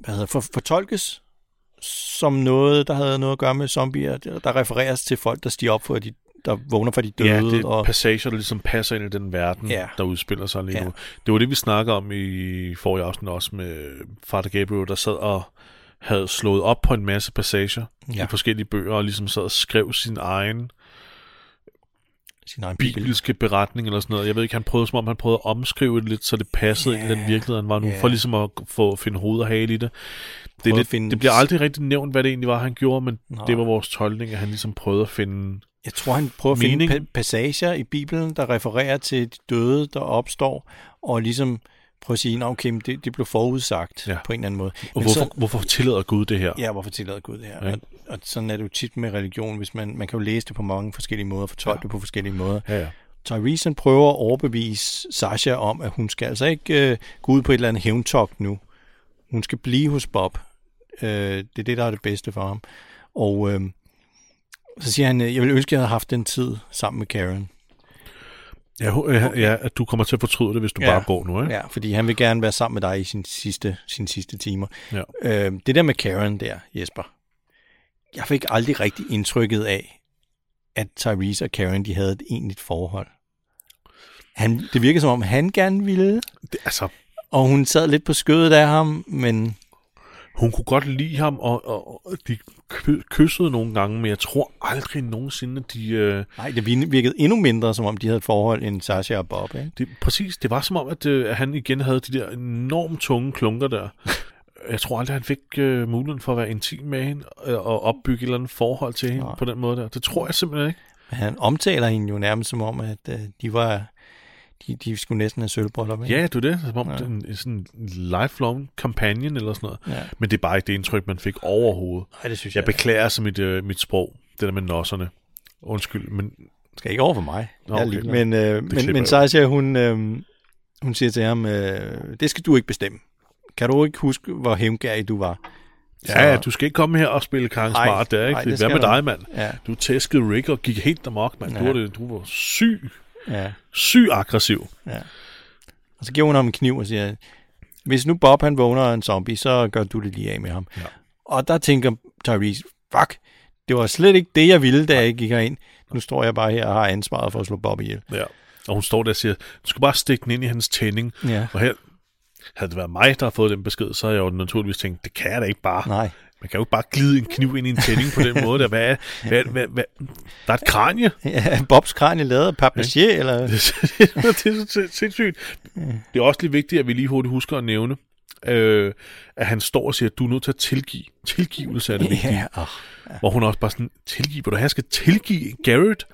hvad hedder, for, fortolkes som noget, der havde noget at gøre med zombier. Der refereres til folk, der stiger op for, de, der vågner fra de døde. Ja, det er og... passager, der ligesom passer ind i den verden, ja. der udspiller sig lige ja. nu. Det var det, vi snakkede om i forrige afsnit også med Father Gabriel, der sad og havde slået op på en masse passager ja. i forskellige bøger, og ligesom sad og skrev sin egen, sin egen bibelske bibel. beretning eller sådan noget. Jeg ved ikke, han prøvede, som om han prøvede at omskrive det lidt, så det passede yeah. i den virkelighed, han var nu, yeah. for ligesom at få finde hoved og hale i det. Det, lidt, finde... det bliver aldrig rigtig nævnt, hvad det egentlig var, han gjorde, men Nå. det var vores tolkning, at han ligesom prøvede at finde Jeg tror, han prøver at mening. finde passager i Bibelen, der refererer til de døde, der opstår, og ligesom prøve at sige, okay, det, det blev forudsagt ja. på en eller anden måde. Men og hvorfor, så, hvorfor tillader Gud det her? Ja, hvorfor tillader Gud det her? Ja. Og, og sådan er det jo tit med religion, hvis man, man kan jo læse det på mange forskellige måder, fortolke ja. det på forskellige måder. Ja, ja. Tyreese prøver at overbevise Sasha om, at hun skal altså ikke øh, gå ud på et eller andet hævntogt nu. Hun skal blive hos Bob. Øh, det er det, der er det bedste for ham. Og øh, så siger han, jeg ville ønske, at jeg havde haft den tid sammen med Karen. Ja, ja, at du kommer til at fortryde det, hvis du ja, bare går nu, ikke? Ja, fordi han vil gerne være sammen med dig i sine sidste, sine sidste timer. Ja. Øh, det der med Karen der, Jesper, jeg fik aldrig rigtig indtrykket af, at Tyreese og Karen, de havde et egentligt forhold. Han, det virkede som om, han gerne ville, det, altså, og hun sad lidt på skødet af ham, men... Hun kunne godt lide ham, og, og, og de kyssede nogle gange, men jeg tror aldrig nogensinde, at de... Øh... Nej, det virkede endnu mindre, som om de havde et forhold, end Sasha og Bob, ikke? Det, præcis, det var som om, at, øh, at han igen havde de der enormt tunge klunker der. Jeg tror aldrig, han fik øh, muligheden for at være intim med hende, øh, og opbygge et eller andet forhold til hende Nej. på den måde der. Det tror jeg simpelthen ikke. Men han omtaler hende jo nærmest som om, at øh, de var... De, de skulle næsten have sølvbrøller med. Ja, det er det. Som om ja. en, sådan en lifelong companion eller sådan noget. Ja. Men det er bare ikke det indtryk, man fik overhovedet. Nej, det synes jeg. Jeg beklager altså mit, øh, mit sprog. Det der med nosserne. Undskyld, men... Det skal ikke over for mig. Nå, okay. Men, øh, men, men Sasha, hun, øh, hun siger til ham, øh, det skal du ikke bestemme. Kan du ikke huske, hvor hævngærig du var? Så... Ja, du skal ikke komme her og spille Karen Smart der, ikke? Ej, det Hvad med dig, mand? Ja. Du tæskede Rick og gik helt amok, mand. Ja. Du, var det, du var syg. Ja. Syg aggressiv. Ja. Og så giver hun ham en kniv og siger, hvis nu Bob han vågner en zombie, så gør du det lige af med ham. Ja. Og der tænker Tyreese, fuck, det var slet ikke det, jeg ville, da jeg gik herind. Nu står jeg bare her og har ansvaret for at slå Bob ihjel. Ja, og hun står der og siger, du skal bare stikke den ind i hans tænding. Ja. Og her, havde det været mig, der har fået den besked, så havde jeg jo naturligvis tænkt, det kan jeg da ikke bare. Nej. Man kan jo ikke bare glide en kniv ind i en tænding på den måde. Der, hvad er, hvad, hvad, hvad, der er et kranje. Ja, Bobs kranje lavet af papier, ja. Eller... det er så sindssygt. Det er også lidt vigtigt, at vi lige hurtigt husker at nævne, øh, at han står og siger, at du er nødt til at tilgive. Tilgivelse er det vigtige. Ja, oh, ja. Hvor hun også bare sådan, tilgive, hvor du her skal tilgive Gareth.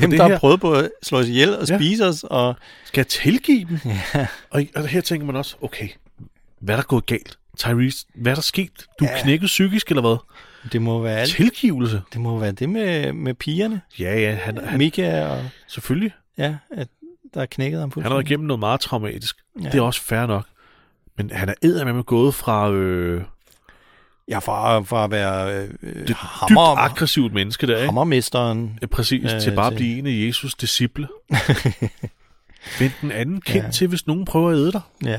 Dem, der her... har prøvet på at slå os ihjel og ja. Spise os. Og... skal jeg tilgive dem? Ja. Og, og her tænker man også, okay, hvad er der gået galt? Tyreese, hvad er der sket? Du er ja. Knækket psykisk, eller hvad? Det må være alt. Tilgivelse. Det må være det med, med pigerne. Ja, ja. Han, han, Mika og... Selvfølgelig. Ja, at der er knækket ham. Han har været igennem noget meget traumatisk. Ja. Det er også fair nok. Men han er eddermame gået fra... Øh... Ja, fra, fra at være øh, det hammer, dybt aggressivt menneske der, ikke? Hammermesteren. Ja, præcis. Øh, til bare at til... blive en af Jesus' disciple. Vend den anden kendt ja. Til, hvis nogen prøver at æde dig. Ja.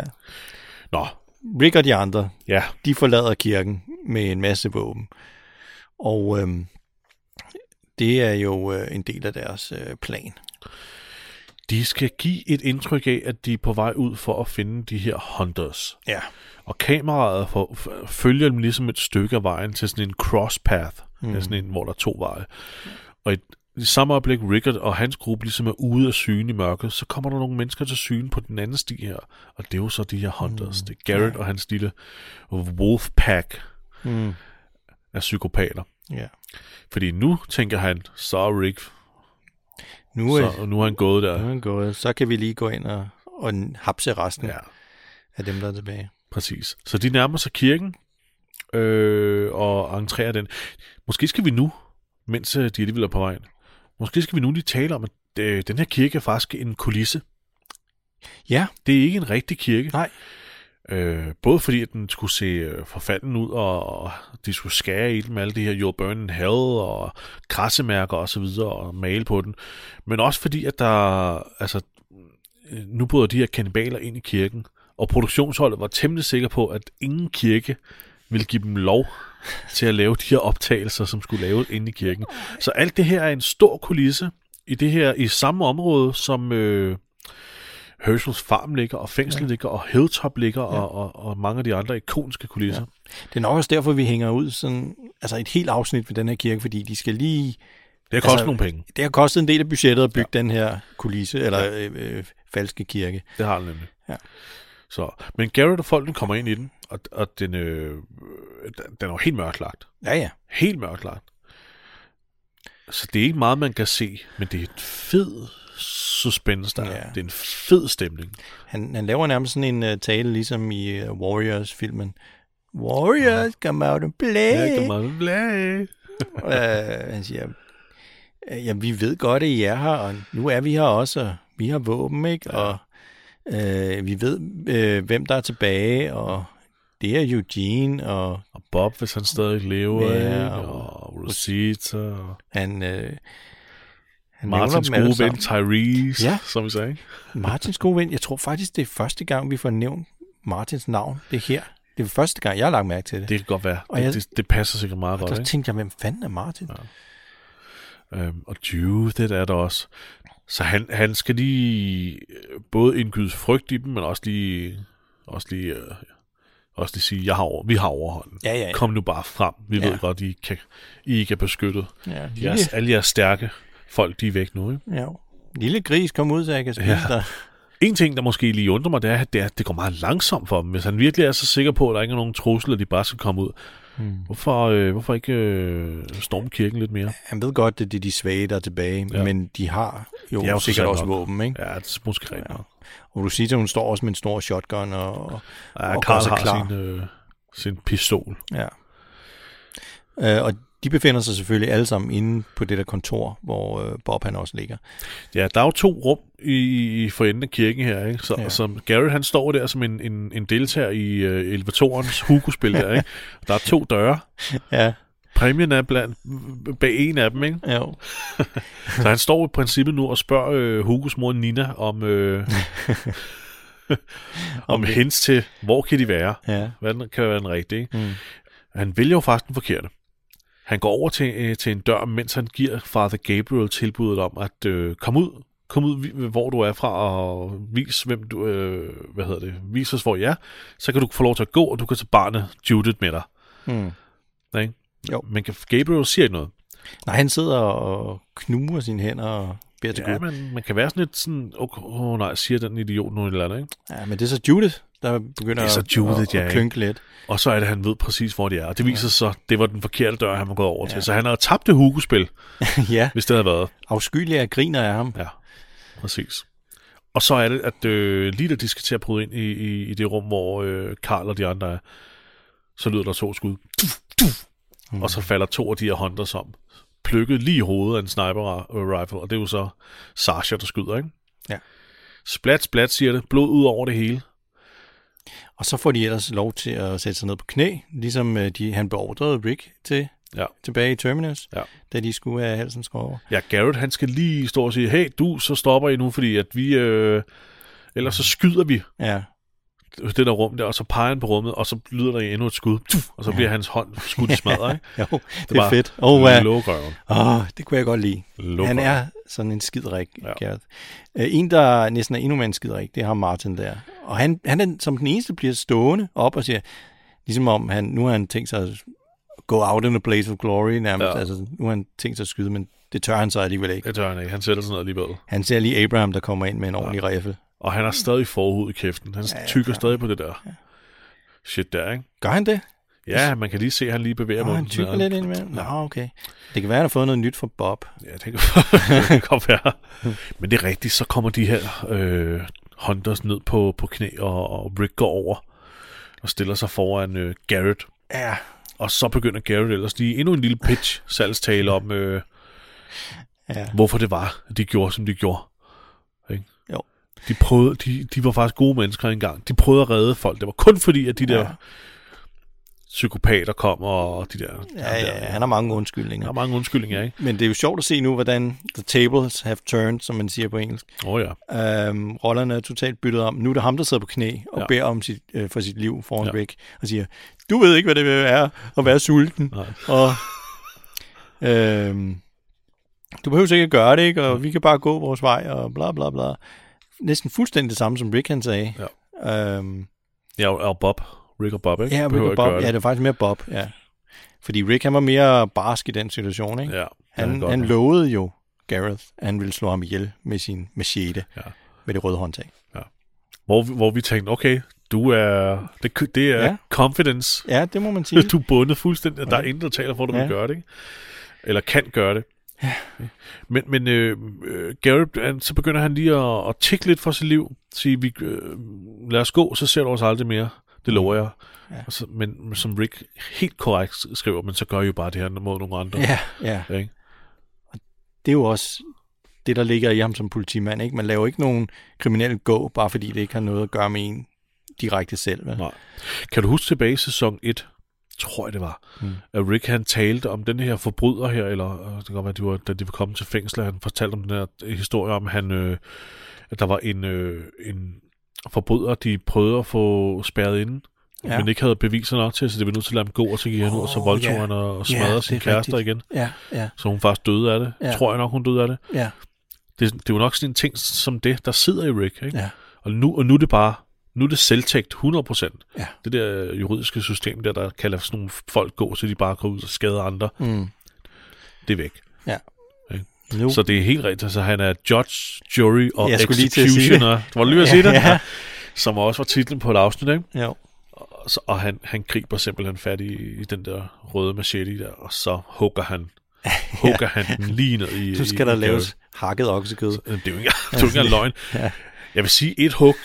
Nå. Rick og de andre, ja. De forlader kirken med en masse våben. Og øhm, det er jo øh, en del af deres øh, plan. De skal give et indtryk af, at de er på vej ud for at finde de her hunters. Ja. Og kameraet for, for, følger dem ligesom et stykke af vejen til sådan en crosspath, mm. sådan en, hvor der er to veje. Ja. Og et, i samme øjeblik, Rickard og hans gruppe ligesom er ude af syne i mørket, så kommer der nogle mennesker til syne på den anden sti her, og det er jo så de her hunters. Mm. Det er Gareth ja. Og hans lille wolfpack mm. af psykopater. Ja. Fordi nu tænker han, så er Rick, nu er, så, nu er han gået der. Nu er han gået, så kan vi lige gå ind og, og hapse resten ja. Af dem, der er tilbage. Præcis. Så de nærmer sig kirken øh, og entrerer den. Måske skal vi nu, mens de alligevel er på vejen, måske skal vi nu lige tale om, at øh, den her kirke er faktisk en kulisse. Ja. Det er ikke en rigtig kirke. Nej. Øh, både fordi, at den skulle se forfalden ud, og, og de skulle skære i den med alle de her you're burning hell, og krassemærker og så videre, og male på den. Men også fordi, at der, altså, nu bryder de her kannibaler ind i kirken, og produktionsholdet var temmelig sikker på, at ingen kirke ville give dem lov til at lave de her optagelser, som skulle laves inde i kirken. Så alt det her er en stor kulisse i det her i samme område, som øh, Herschels farm ligger, og fængslet ja. Ligger, og Hilltop ligger, ja. og, og, og mange af de andre ikoniske kulisser. Ja. Det er nok også derfor, vi hænger ud sådan, altså et helt afsnit ved den her kirke, fordi de skal lige... Det har kostet altså, nogle penge. Det har kostet en del af budgettet at bygge ja. Den her kulisse, eller ja. øh, øh, falske kirke. Det har det nemlig. Ja. Så, men Gareth og folken kommer ind i den, og, og den, øh, den er jo helt mørklagt. Ja, ja. Helt mørklagt. Så det er ikke meget, man kan se, men det er et fed suspense, der ja. Er. Det er en fed stemning. Han, han laver nærmest sådan en uh, tale, ligesom i uh, Warriors-filmen. Warriors, ja. Come out and play! Ja, come out and play! uh, han siger, ja, vi ved godt, at I er her, og nu er vi her også, og vi har våben, ikke? Ja. Og Øh, vi ved, øh, hvem der er tilbage, og det er Eugene, og... og Bob, hvis han stadig lever, ja, og, og Rosita, og... Han, øh, han Martins gode ven, Tyreese, ja. Som vi sagde. Martins gode ven. Jeg tror faktisk, det er første gang, vi får nævnt Martins navn. Det er her. Det er første gang, jeg har lagt mærke til det. Det kan godt være. Og det, jeg, det, det passer sikkert meget og godt, og der ikke? Tænkte jeg, hvem fanden er Martin? Ja. Øhm, og Judith er der også... Så han, han skal lige både indgyde frygt i dem, men også lige, også lige, øh, også lige sige, jeg har over, vi har overhånden. Ja, ja, ja. Kom nu bare frem. Vi ja. Ved godt, I, kan, I ikke er beskyttet. Ja, jeres, alle jeres stærke folk, de er væk nu. Ikke? Ja. Lille gris, kom ud, så jeg kan spise ja. Dig. En ting, der måske lige undrer mig, det er, at det, er, at det går meget langsomt for dem. Hvis han virkelig er så sikker på, at der ikke er nogen trusler, at de bare skal komme ud. Hmm. Hvorfor, øh, hvorfor ikke øh, storme kirken lidt mere? Han ved godt, at det er de svage, der er tilbage, ja. Men de har jo, de jo sikkert også nok. Våben, ikke? Ja, det er måske rent ja. Nok. Og du siger, hun står også med en stor shotgun og, ja, og Carl har klar. Sin, øh, sin pistol. Ja. Øh, og de befinder sig selvfølgelig alle sammen inde på det der kontor, hvor øh, Bob han også ligger. Ja, der er jo to rum i for enden af kirken her, ikke? Så, ja. Så Gareth han står der som en, en, en deltager i øh, elevatorens hukospil der, ikke? Der er to døre. Ja. Præmien er blandt, bag en af dem, ikke? Jo. Så han står i princippet nu og spørger øh, Hugos mor Nina om... Øh, om okay. hints til, hvor kan de være? Ja. Hvad kan være den rigtige? Mm. Han vælger jo faktisk den forkerte. Han går over til, øh, til en dør, mens han giver Father Gabriel tilbuddet om at øh, komme ud. Kom ud, hvor du er fra, og vis, hvem du, øh, hvad hedder det, vis os, hvor I er. Så kan du få lov til at gå, og du kan tage barnet Judith med dig. Hmm. Nej? Jo. Men Gabriel siger ikke noget. Nej, han sidder og knuger sine hænder og beder til Gud. Ja, men man kan være sådan lidt sådan, åh oh, oh, nej, siger den idiot nu eller andet, ikke? Ja, men det er så Judith, der begynder det er så Judith, at, ja, at klynke lidt. Og så er det, han ved præcis, hvor de er. Og det viser sig, ja. Det var den forkerte dør, han var gået over ja. til. Så han havde tabt det hugospil, ja. Hvis det havde været. Afskyelige griner af ham. Ja. Præcis. Og så er det, at øh, lige da de skal til at bryde ind i, i, i det rum, hvor øh, Carl og de andre er, så lyder der to skud. Duf, duf. Mm. Og så falder to af de her hunters om. Plukket lige i hovedet af en sniper-rifle, og det er jo så Sasha, der skyder, ikke? Ja. Splat, splat, siger det. Blod ud over det hele. Og så får de ellers lov til at sætte sig ned på knæ, ligesom de, han beordrede Rick til... Ja. Tilbage i Terminus, ja. Da de skulle have halsen skåret over. Ja, Gareth, han skal lige stå og sige, hey, du, så stopper I nu, fordi at vi, øh, ellers så skyder vi ja. Det der rum der, og så peger han på rummet, og så lyder der endnu et skud, og så bliver ja. hans hånd skudt i smadret, ikke? Jo, det, det er fedt. Åh, oh, uh, oh, det kunne jeg godt lide. Lukker. Han er sådan en skidrik, ja. Gareth. Uh, en, der næsten er endnu mere en skidrik, det har Martin der. Og han, han er, som den eneste bliver stående op og siger, ligesom om han, nu har han tænkt sig go out in a place of glory nærmest. Ja. Altså, nu har han tænkt sig at skyde, men det tør han så alligevel ikke. Det tør han ikke. Han sætter sådan noget alligevel. Han ser lige Abraham, der kommer ind med en ja. ordentlig riffel. Og han har stadig forhud i kæften. Han ja, tykker stadig på det der ja. shit der, ikke? Gør han det? Ja, man kan lige se, at han lige bevæger munden. Nå, han tykker lidt indimellem. Nå, okay. Det kan være, at han har fået noget nyt fra Bob. Ja, det kan, det kan godt være. Men det er rigtigt, så kommer de her øh, hunters ned på, på knæ, og, og Rick går over og stiller sig foran øh, Gareth. Ja, og så begynder Gareth ellers lige endnu en lille pitch-salgstale om, øh, ja. hvorfor det var, at de gjorde, som de gjorde. Ikke? Jo. De, prøvede, de, de var faktisk gode mennesker engang. De prøvede at redde folk. Det var kun fordi, at de ja. der psykopater kom, og de der... Ja, der, ja, der, han har mange undskyldninger. Han har mange undskyldninger, ikke? Men det er jo sjovt at se nu, hvordan the tables have turned, som man siger på engelsk. Åh oh, ja. Øhm, rollerne er totalt byttet om. Nu er det ham, der sidder på knæ og ja. beder om sit, øh, for sit liv foran ja. Rick, og siger... Du ved ikke, hvad det vil være at være sulten. Nej. Og øhm, du behøver ikke at gøre det, ikke? Og mm. vi kan bare gå vores vej, og bla bla bla. Næsten fuldstændig det samme, som Rick han sagde. Ja, øhm, ja og Bob. Rick og Bob, ikke? Ja, Rick og Bob. Ja, det er faktisk mere Bob, ja. Fordi Rick, han var mere barsk i den situation, ikke? Ja, han, han lovede jo Gareth, at han ville slå ham ihjel med sin machete, ja. med det røde håndtag. Ja. Hvor, hvor vi tænkte, okay... Du er... Det, det er ja. confidence. Ja, det må man sige. Du er bundet fuldstændig. Okay. Der er ingen, der taler for, at du ja. vil gøre det, ikke? Eller kan gøre det. Ja. Men, men øh, Gareth, han, så begynder han lige at, at tikke lidt for sit liv. Sige, vi, øh, lad os gå, så ser du os aldrig mere. Det lover jeg. Ja. Og så, men som Rick helt korrekt skriver, men så gør I jo bare det her mod nogle andre. Ja, ja. ja ikke? Og det er jo også... det, der ligger i ham som politimand, ikke? Man laver ikke nogen kriminelle gå, bare fordi det ikke har noget at gøre med en direkte selv. Nej. Kan du huske tilbage i sæson et, tror jeg det var, mm. at Rick han talte om den her forbryder her, eller det kan godt være, de var, da de var kommet til fængsel, han fortalte om den her historie om, han, øh, at der var en, øh, en forbryder, de prøvede at få spærret inde, ja. men ikke havde beviser nok til, så det var nødt til at lade ham gå, og så gik han ud, og så voldtog yeah. han og, og smadrede yeah, sin kærester rigtigt. igen. Yeah, yeah. Så hun faktisk døde af det. Yeah. Tror jeg nok, hun døde af det. Yeah. det. Det er jo nok sådan en ting som det, der sidder i Rick. Ikke? Yeah. Og, nu, og nu er det bare Nu er det selvtægt hundrede procent. Ja. Det der juridiske system, der, der kan lade sådan nogle folk gå, så de bare går ud og skader andre. Mm. Det er væk. Ja. Okay. No. Så det er helt rigtigt. Så han er judge, jury og jeg executioner. Det var lige at sige det. Ja, ja. Som også var titlen på et afsnit, ikke? Jo. Og, så, og han, han griber simpelthen fat i, i den der røde machete der, og så hugger han hugger ja. han den lige ned i... Så skal i, der i, laves hakket oksekød. Det er jo ikke, det er jo ikke en løgn. Ja. Jeg vil sige, et hug...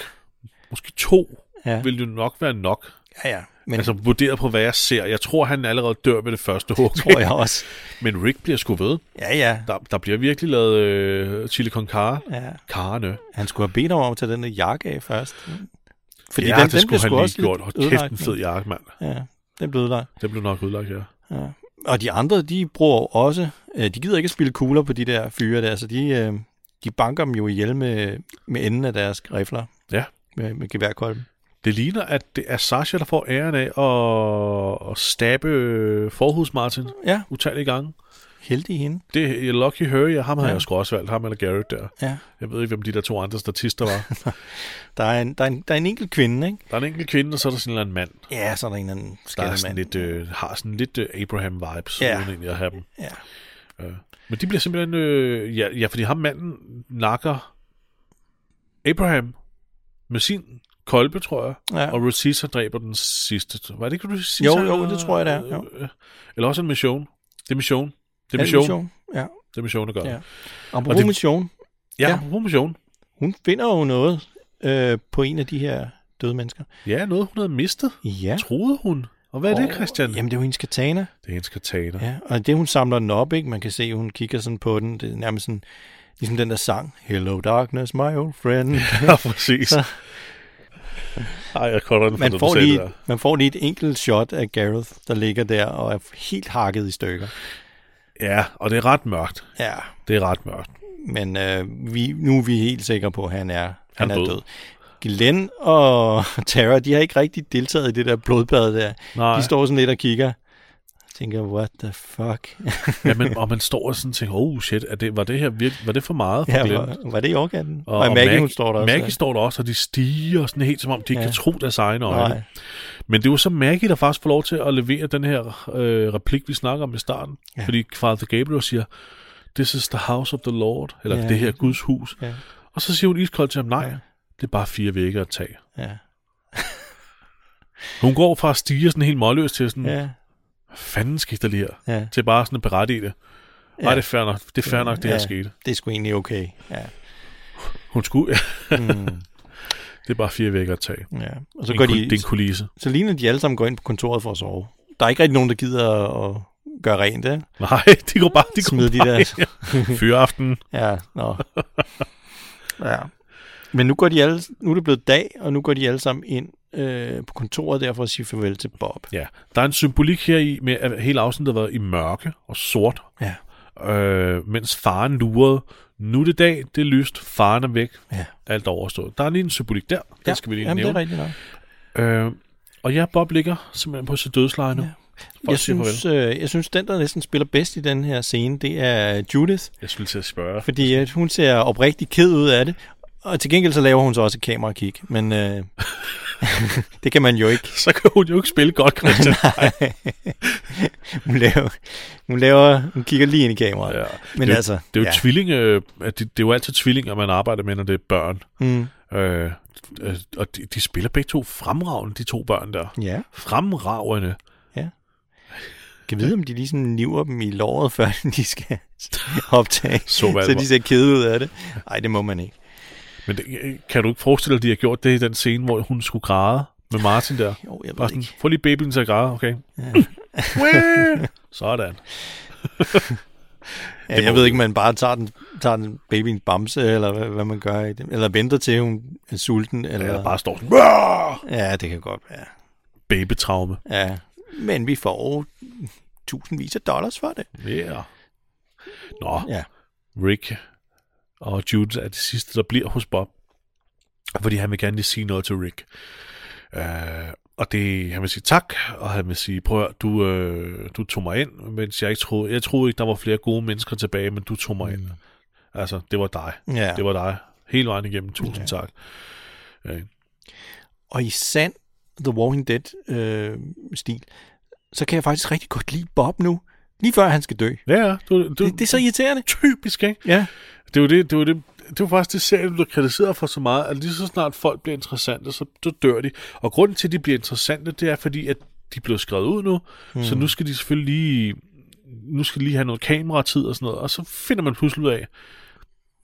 Måske to ja. vil jo nok være nok. Ja, ja. Men... Altså vurderet på, hvad jeg ser. Jeg tror, han allerede dør med det første hug. Det tror jeg også. Men Rick bliver sgu ved. Ja, ja. Der, der bliver virkelig lavet øh, chili con carne. Ja. Carne. Han skulle have bedt om at tage den der jakke af først. Fordi ja, den, det den skulle han lige gjort. Hold kæft, en fed jakke, mand. Ja, den blev udlagt. Den blev nok udlagt, ja. ja. Og de andre, de bruger også... Øh, de gider ikke at spille kugler på de der fyre der, så de, øh, de banker dem jo ihjel med, med enden af deres rifler. Ja. Med, med geværkolben. Det ligner, at det er Sasha, der får æren af at, at stabbe forhus Martin. Ja. Utallige gange. Heldig hende. Det er lucky her, ja. Ham har ja. jeg sgu også valgt. Ham eller Gareth der. Ja. Jeg ved ikke, hvem de der to andre statister var. der, er en, der, er en, der er en enkelt kvinde, ikke? Der er en enkelt kvinde, og så er der sådan en mand. Ja, så er der en anden skældemand. Der sådan lidt, øh, har sådan lidt øh, Abraham-vibes, ja. uden egentlig at have dem. Ja. Øh. Men de bliver simpelthen... Øh, ja, ja, fordi ham manden nakker Abraham med sin... kolbe, tror jeg, ja. og Rosita dræber den sidste. Var det ikke Rosita? Jo, jo, det tror jeg, det er. Jo. Eller også en mission. Det er mission. Det er mission. Ja, det er mission, ja. Det er mission, der gør det. Apropos ja. mission. Ja, apropos ja. mission. Hun finder jo noget øh, på en af de her døde mennesker. Ja, noget hun havde mistet. Ja. Troede hun. Og hvad er det, Christian? Jamen, det er jo hendes katana. Det er hendes katana. Ja, og det, hun samler den op, ikke? Man kan se, hun kigger sådan på den. Det er nærmest sådan, ligesom den der sang. Hello, darkness, my old friend. Ja, præcis. Så, Ej, jeg den man, får lige, man får lige et enkelt shot af Gareth, der ligger der og er helt hakket i stykker. Ja, og det er ret mørkt. Ja. Det er ret mørkt. Men øh, vi, nu er vi helt sikre på, at han er, han han er død. død. Glenn og Tara, de har ikke rigtig deltaget i det der blodbad der. Nej. De står sådan lidt og kigger. Tænker, what the fuck? ja, men, og man står og sådan tænker, oh shit, er det, var, det her virke, var det for meget for ja, Glenn? Var, var det i orkanen? Og, og Maggie, Maggie står der også. Maggie står der også, og de stiger sådan helt, som om de ikke ja. kan tro deres egne øjne. Nej. Men det er jo så Maggie, der faktisk får lov til at levere den her øh, replik, vi snakker om i starten. Ja. Fordi Father Gabriel siger, this is the house of the Lord, eller ja. det her Guds hus. Ja. Og så siger hun iskoldt til ham, nej, ja. det er bare fire vægge at tage. Ja. hun går fra at stige sådan helt målløs til sådan... Ja. fanden skifter lige her, ja. til bare sådan at berette i det. Ej, ja. det er fair nok, det, er fair nok, det ja. her skete. Det er sgu egentlig okay. Ja. Hun skulle, ja. mm. Det er bare fire vægge at tage. Ja. Og så en, går de, det er en kulisse. Så, så ligner de alle sammen går ind på kontoret for at sove. Der er ikke rigtig nogen, der gider at gøre rent, det. Nej, de går bare, de smider de der. Fyraften. Ja, nå. Ja. Men nu går de alle, nu er det blevet dag, og nu går de alle sammen ind på kontoret der for at sige farvel til Bob. Ja, der er en symbolik her i, med at hele afsnittet har været i mørke og sort, ja. øh, mens faren lurede. Nu er det dag, det er lyst, faren er væk, ja. alt er overstået. Der er lige en symbolik der, ja. det skal vi lige Jamen, nævne. Det er rigtigt nok. Øh, og ja, Bob ligger simpelthen på sit dødsleje nu. Ja. Jeg synes, øh, jeg synes, den der næsten spiller bedst i den her scene, det er Judith. Jeg skulle til at spørge. Fordi at hun ser oprigtig ked ud af det. Og til gengæld så laver hun så også et kamerakig, men øh, det kan man jo ikke. Så kan hun jo ikke spille godt, Christian. hun, laver, hun laver, hun kigger lige ind i kameraet. Ja. Men det, altså, det er jo ja. tvilling, øh, det, det er jo altid tvillinger, man arbejder med, når det er børn. Mm. Øh, øh, og de, de spiller begge to fremragende, de to børn der. Ja. Fremragende. Ja. Kan vide, om de ligesom niver dem i låret, før de skal optage, så, så de ser kede ud af det. Nej, det må man ikke. Men det, kan du ikke forestille dig, at de har gjort det i den scene, hvor hun skulle græde med Martin der? Jo, jeg ved ikke. Få lige babyen til at græde, okay? Ja. Sådan. ja, jeg må... ved ikke, man bare tager den, tager den babyens bamse, eller hvad, hvad man gør i det. Eller venter til, hun er sulten. Eller, eller bare står sådan. Ja, det kan godt være. Babytraume. Ja, men vi får tusindvis af dollars for det. Yeah. Nå, ja. Nå, Rick... og Judith er det sidste, der bliver hos Bob, fordi han vil gerne lige sige noget til Rick. Uh, og det, han vil sige tak, og han vil sige, prøv at høre, du, øh, du tog mig ind, mens jeg ikke troede, jeg troede ikke, der var flere gode mennesker tilbage, men du tog mig ind. Altså, det var dig. Ja. Det var dig. Hele vejen igennem. Tusind ja. tak. Uh. Og i sand The Walking Dead øh, stil, så kan jeg faktisk rigtig godt lide Bob nu. Lige før han skal dø. Ja, du, du, det, det er så irriterende. Typisk, ikke? Ja. Det er jo det, det er det, det er faktisk det serien, du bliver kritiseret for så meget, at lige så snart folk bliver interessante, så dør de. Og grunden til, at de bliver interessante, det er fordi, at de er blevet skrevet ud nu, mm. så nu skal de selvfølgelig lige, nu skal de lige have noget kameratid og sådan noget, og så finder man pludselig ud af,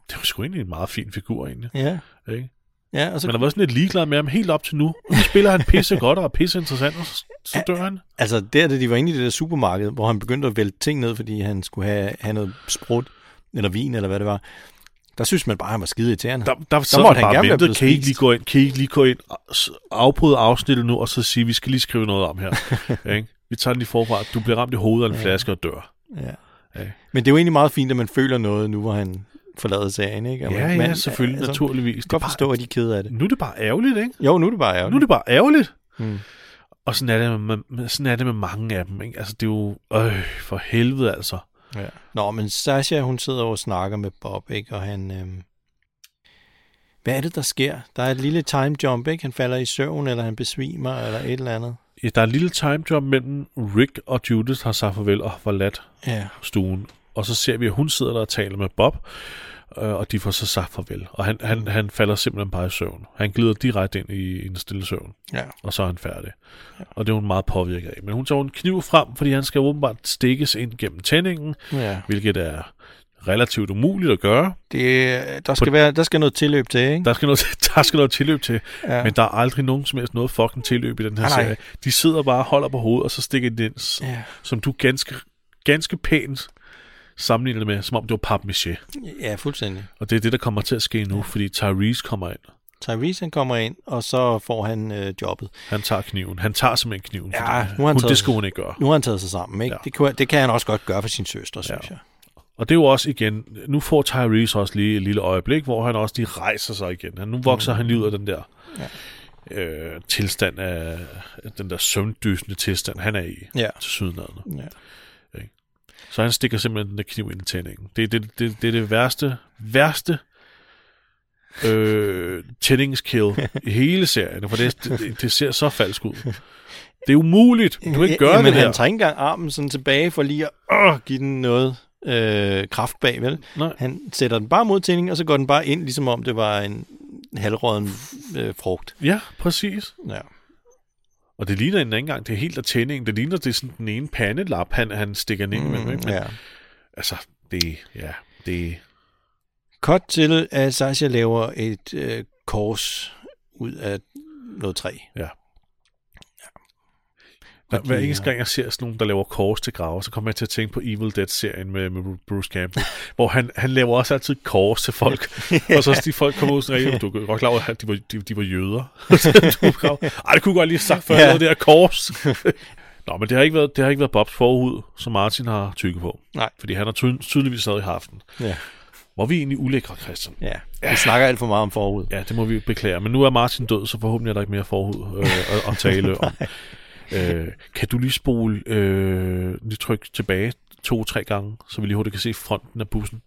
det var sgu egentlig en meget fin figur egentlig. Ja. Ikke? Ja, og så... Man har været sådan lidt ligeglad med ham helt op til nu. Nu spiller han pisse godt og er pisse interessant, og så, så dør han. Altså, der da de var inde i det der supermarked, hvor han begyndte at vælte ting ned, fordi han skulle have, have noget sprut, eller vin, eller hvad det var. Der synes man bare, at han var skide irriterende. Der, der, der så måtte han, han bare vente, kan I ikke lige gå ind, kan I ikke lige gå ind, afbryde afsnittet nu, og så sige, vi skal lige skrive noget om her. ja, vi tager den lige forfra, du bliver ramt i hovedet af en ja. flaske og dør. Ja. Ja. Men det er jo egentlig meget fint, at man føler noget nu, hvor han... forlade serien, ikke? Og ja, man, ja, selvfølgelig, altså, naturligvis. Godt forstå, at de er kede af det. Nu er det bare ærgerligt, ikke? Jo, nu er det bare ærgerligt. Nu er det bare ærgerligt. Mm. Og sådan er, det med, sådan er det med mange af dem, ikke? Altså, det er jo... Øh, for helvede, altså. Ja. Nå, men Sasha, hun sidder og snakker med Bob, ikke? Og han... Øh... Hvad er det, der sker? Der er et lille time jump, ikke? Han falder i søvn, eller han besvimer, eller et eller andet. Ja, der er et lille time jump mellem Rick og Judith har sagt farvel og forladt ja. stuen. Og så ser vi, at hun sidder der og taler med Bob, øh, og de får så sagt farvel. Og han, han, han falder simpelthen bare i søvn. Han glider direkte ind i, i en stille søvn, ja. og så er han færdig. Ja. Og det er hun meget påvirket af. Men hun tager en kniv frem, fordi han skal åbenbart stikkes ind gennem tændingen, ja. hvilket er... relativt umuligt at gøre. Det, der, skal På, være, der skal noget tilløb til, ikke? Der skal noget, der skal noget tilløb til, ja. men der er aldrig nogen som helst noget fucking tilløb i den her Ej. serie. De sidder bare og holder på hovedet, og så stikker de ind, ja. som du ganske, ganske pænt sammenligner det med, som om det var papier-mâché. Ja, fuldstændig. Og det er det, der kommer til at ske nu, ja. fordi Tyreese kommer ind. Tyreese, han kommer ind, og så får han øh, jobbet. Han tager kniven. Han tager simpelthen kniven. Ja, nu han hun, taget, det skulle hun ikke gøre. Nu har han taget sig sammen, ikke? Ja. Det, kunne, det kan han også godt gøre for sin søster, synes ja. jeg. Og det er jo også igen, nu får Tyreese også lige et lille øjeblik, hvor han også lige rejser sig igen. Han, nu vokser mm. han lige ud af den der ja. øh, tilstand af, den der søvndysende tilstand, han er i ja. til sydlandet. Ja. Så han stikker simpelthen den der kniv ind i tændingen. Det er det, det, det, det værste, værste øh, tændingskill i hele serien, for det, det, det ser så falsk ud. Det er umuligt, du kan ikke gøre ja, det men her. Han tager ikke engang armen sådan tilbage for lige at øh, give den noget... Øh, kraft bag, vel? Nej. Han sætter den bare mod tændingen, og så går den bare ind, ligesom om det var en halvråden øh, frugt. Ja, præcis. Ja. Og det ligner ikke engang, det er helt af tændingen, det ligner, det er sådan den ene pandelap, han, han stikker den ind mm, med. Ikke? Men, ja. Altså, det ja, det Kort til, at Sasha laver et øh, kors ud af noget træ. Ja. Der, hver eneste gang, jeg ser sådan nogen, der laver kors til grave, så kommer jeg til at tænke på Evil Dead-serien med, med Bruce Campbell, hvor han, han laver også altid kors til folk, og så de folk kommer ud sådan regel, du kan godt klare, at de var, de, de var jøder. Ej, det kunne godt lige have sagt før, ja. det her kors. Nå, men det har, ikke været, det har ikke været Bobs forhud, som Martin har tykket på. Nej. Fordi han har ty- tydeligvis sad i haften. Ja. Hvor vi egentlig ulækre, Christian. Ja, vi ja. snakker alt for meget om forhud. Ja, det må vi beklage. Men nu er Martin død, så forhåbentlig er der ikke mere forhud øh, at, at tale om. Øh, kan du lige spole øh, lige tryk tilbage to-tre gange, så vi lige hurtigt kan se fronten af bussen?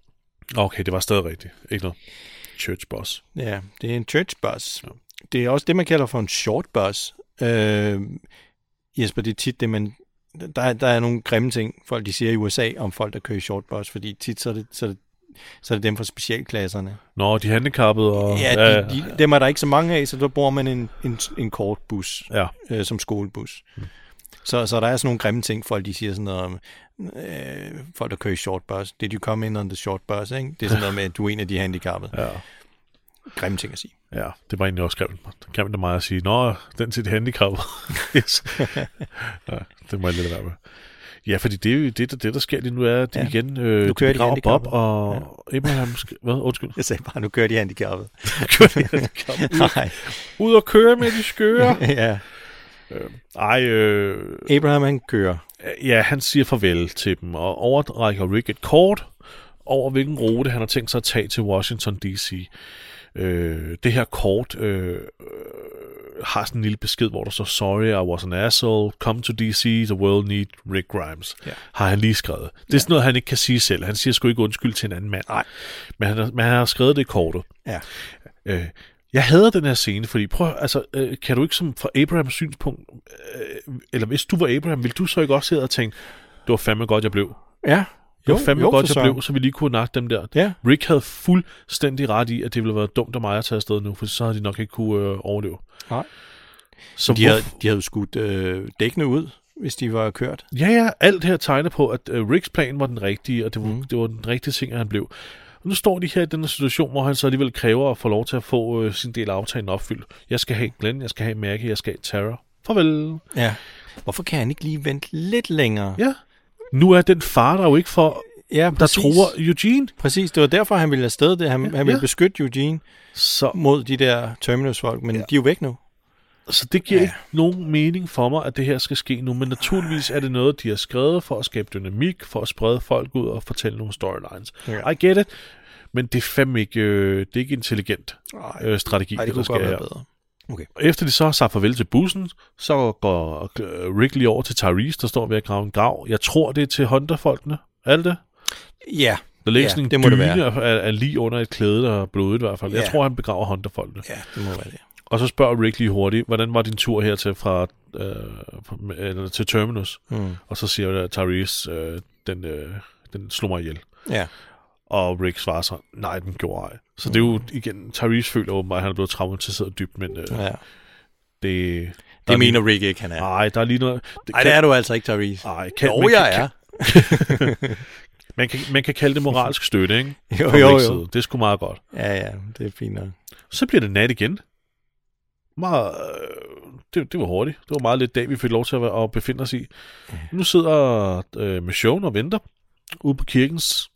Okay, det var stadig rigtigt. Ikke noget church bus. Ja, det er en church bus. Ja. Det er også det, man kalder for en short bus. Øh, Jesper, det er tit det, man... Der, der er nogle grimme ting, folk de siger i U S A, om folk, der kører i short bus, fordi tit så er det... Så er det Så er det dem fra specialklasserne. Nå, de handicappede og... Ja, de, ja, ja. De, dem er der ikke så mange af, så der bruger man en, en, en kort bus ja. øh, som skolebus. Mm. Så, så der er sådan nogle grimme ting, folk de siger sådan noget om, øh, folk der kører i short bus. Did you come in on the short bus? Ikke? Det er sådan noget med, at du er en af de handicappede. Ja. Grimme ting at sige. Ja, det var egentlig også grimt. Grimt af mig at sige, nå, den til de handicappede. ja, det må jeg lidt være med. Ja, fordi det, det, det der sker lige nu, er, at de ja. igen øh, nu kører de, de Bob og ja. Abraham... Hvad? Undskyld. Jeg sagde bare, nu kører de handicappede. Nu kører de handicappede. Nej. Ud og køre med de skøre. ja. Øh, ej, øh... Abraham, han kører. Ja, han siger farvel til dem, og overrækker Rick et kort over, hvilken rute han har tænkt sig at tage til Washington D C Øh, det her kort... Øh, har sådan en lille besked, hvor der står, sorry, I was an asshole, come to D C, the world need Rick Grimes, ja. har han lige skrevet. Det er ja. sådan noget, han ikke kan sige selv. Han siger sgu ikke undskyld til en anden mand. Nej. Men han, men han har skrevet det i kortet. Ja. Øh, jeg hader den her scene, fordi prøv, altså, øh, kan du ikke som fra Abrahams synspunkt, øh, eller hvis du var Abraham, ville du så ikke også sidde og tænke, det var fandme godt, jeg blev? Ja. Jo, det var fandme jo, godt, jeg blev, så vi lige kunne nakke dem der. Ja. Rick havde fuldstændig ret i, at det ville være dumt af mig at tage afsted nu, for så havde de nok ikke kunne øh, overleve. Nej. Så de, havde, de havde skudt øh, dækkene ud, hvis de var kørt. Ja, ja. Alt her tegner på, at øh, Ricks plan var den rigtige, og det var, mm. det var den rigtige ting, at han blev. Og nu står de her i den situation, hvor han så alligevel kræver at få lov til at få øh, sin del af aftalen opfyldt. Jeg skal have Glenn, jeg skal have Maggie, jeg skal have Tara. Farvel. Ja. Hvorfor kan han ikke lige vente lidt længere? Ja. Nu er den far der jo ikke for, ja, der tror Eugene. Præcis, det var derfor, han ville afsted det. Han, ja, han ville ja. beskytte Eugene så. mod de der Terminus-folk, men ja. de er jo væk nu. Så det giver ja. ikke nogen mening for mig, at det her skal ske nu, men naturligvis er det noget, de har skrevet for at skabe dynamik, for at sprede folk ud og fortælle nogle storylines. Ja. I get it, men det er fandme ikke, øh, det er ikke intelligent øh, strategi. Nej, det kunne godt være bedre. Okay. Efter de så har sagt farvel til bussen, så går Rick lige over til Tyreese, der står ved at grave en grav. Jeg tror, det er til Hunter-folkene. Er det det? Ja. Der ligger ja, sådan en det må dyne det være. Er, er lige under et klæde, der er blodet i hvert fald. Ja. Jeg tror, han begraver Hunter-folkene. Ja, det må være det. Og så spørger Rick lige hurtigt, hvordan var din tur hertil fra, øh, fra, eller til Terminus? Mm. Og så siger Tyreese, øh, den, øh, den slog mig ihjel. Ja. Og Rick svarer så, nej, den gjorde ej. Så mm. det er jo igen, Tyreese føler åbenbart, at han er blevet traumatiseret dybt, men øh, ja. det... Det mener lige, Rick ikke, han er. Nej, der er lige noget... Det, nej, kan, det er du altså ikke, Tyreese. Nej, kan, jo, man jeg kan, er. Kan, man, kan, man kan kalde det moralsk støtte, ikke? Jo, jo, jo, jo. Det er sgu meget godt. Ja, ja, det er fint nok. Så bliver det nat igen. Meget, det, det var hurtigt. Det var meget lidt dag, vi fik lov til at, at befinde os i. Mm. Nu sidder øh, Michonne og venter ude på kirkens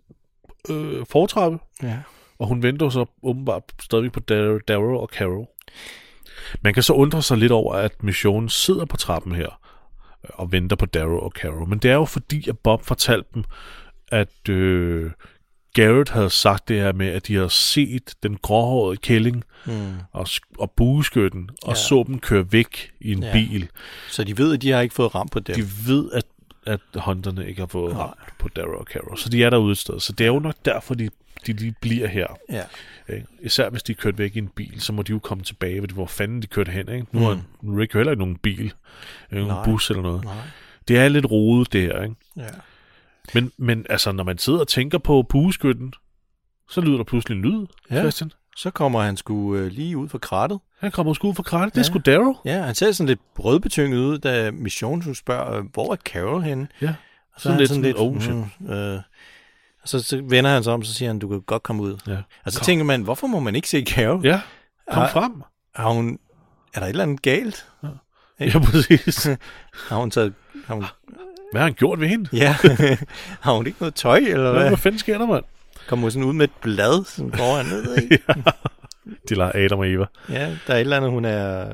øh, fortrappe. Ja. Og hun venter så åbenbart stadig på Daryl Dar- og Carol. Man kan så undre sig lidt over, at Michonne sidder på trappen her og venter på Daryl og Carol. Men det er jo fordi, at Bob fortalte dem, at øh, Gareth havde sagt det her med, at de havde set den gråhårede kælling mm. og, og bueskytten, og ja. så dem køre væk i en ja. bil. Så de ved, at de har ikke fået ramt på dem. De ved, at, at hunterne ikke har fået Nej. ramt på Daryl og Carol. Så de er derude et sted. Så det er jo nok derfor, de, de lige bliver her. Ja. Især hvis de kørte væk i en bil, så må de jo komme tilbage, hvor fanden de kørte hen. Ikke? Nu har mm. Rick heller ikke nogen bil, nogen Nej. bus eller noget. Nej. Det er lidt rodet, det her. Ikke? Ja. Men, men altså, når man sidder og tænker på bueskytten, så lyder der pludselig en lyd, ja. Christian. Så kommer han sgu øh, lige ud fra krattet. Han kommer sgu ud fra krattet, ja. Det er sgu Daryl. Ja, han ser sådan lidt rødbetynget ud, da Michonne spørger, øh, hvor er Carol henne? Ja, og så sådan, lidt, sådan lidt sådan lidt, mm, øh, og så, så vender han sig om, så siger han, du kan godt komme ud. Ja. Og så kom. tænker man, hvorfor må man ikke se Carol? Ja, kom er, frem. Har hun, er der et eller andet galt? Ja, ja præcis. har hun taget... Har hun, Hvad har han gjort ved hende? Ja, har hun ikke noget tøj, eller hvad? Hvad fanden sker der, mand? Kommer sådan ud med et blad, sådan går han ned, ikke? ja. De lader Adam og Eva. Ja, der er et eller andet, hun er...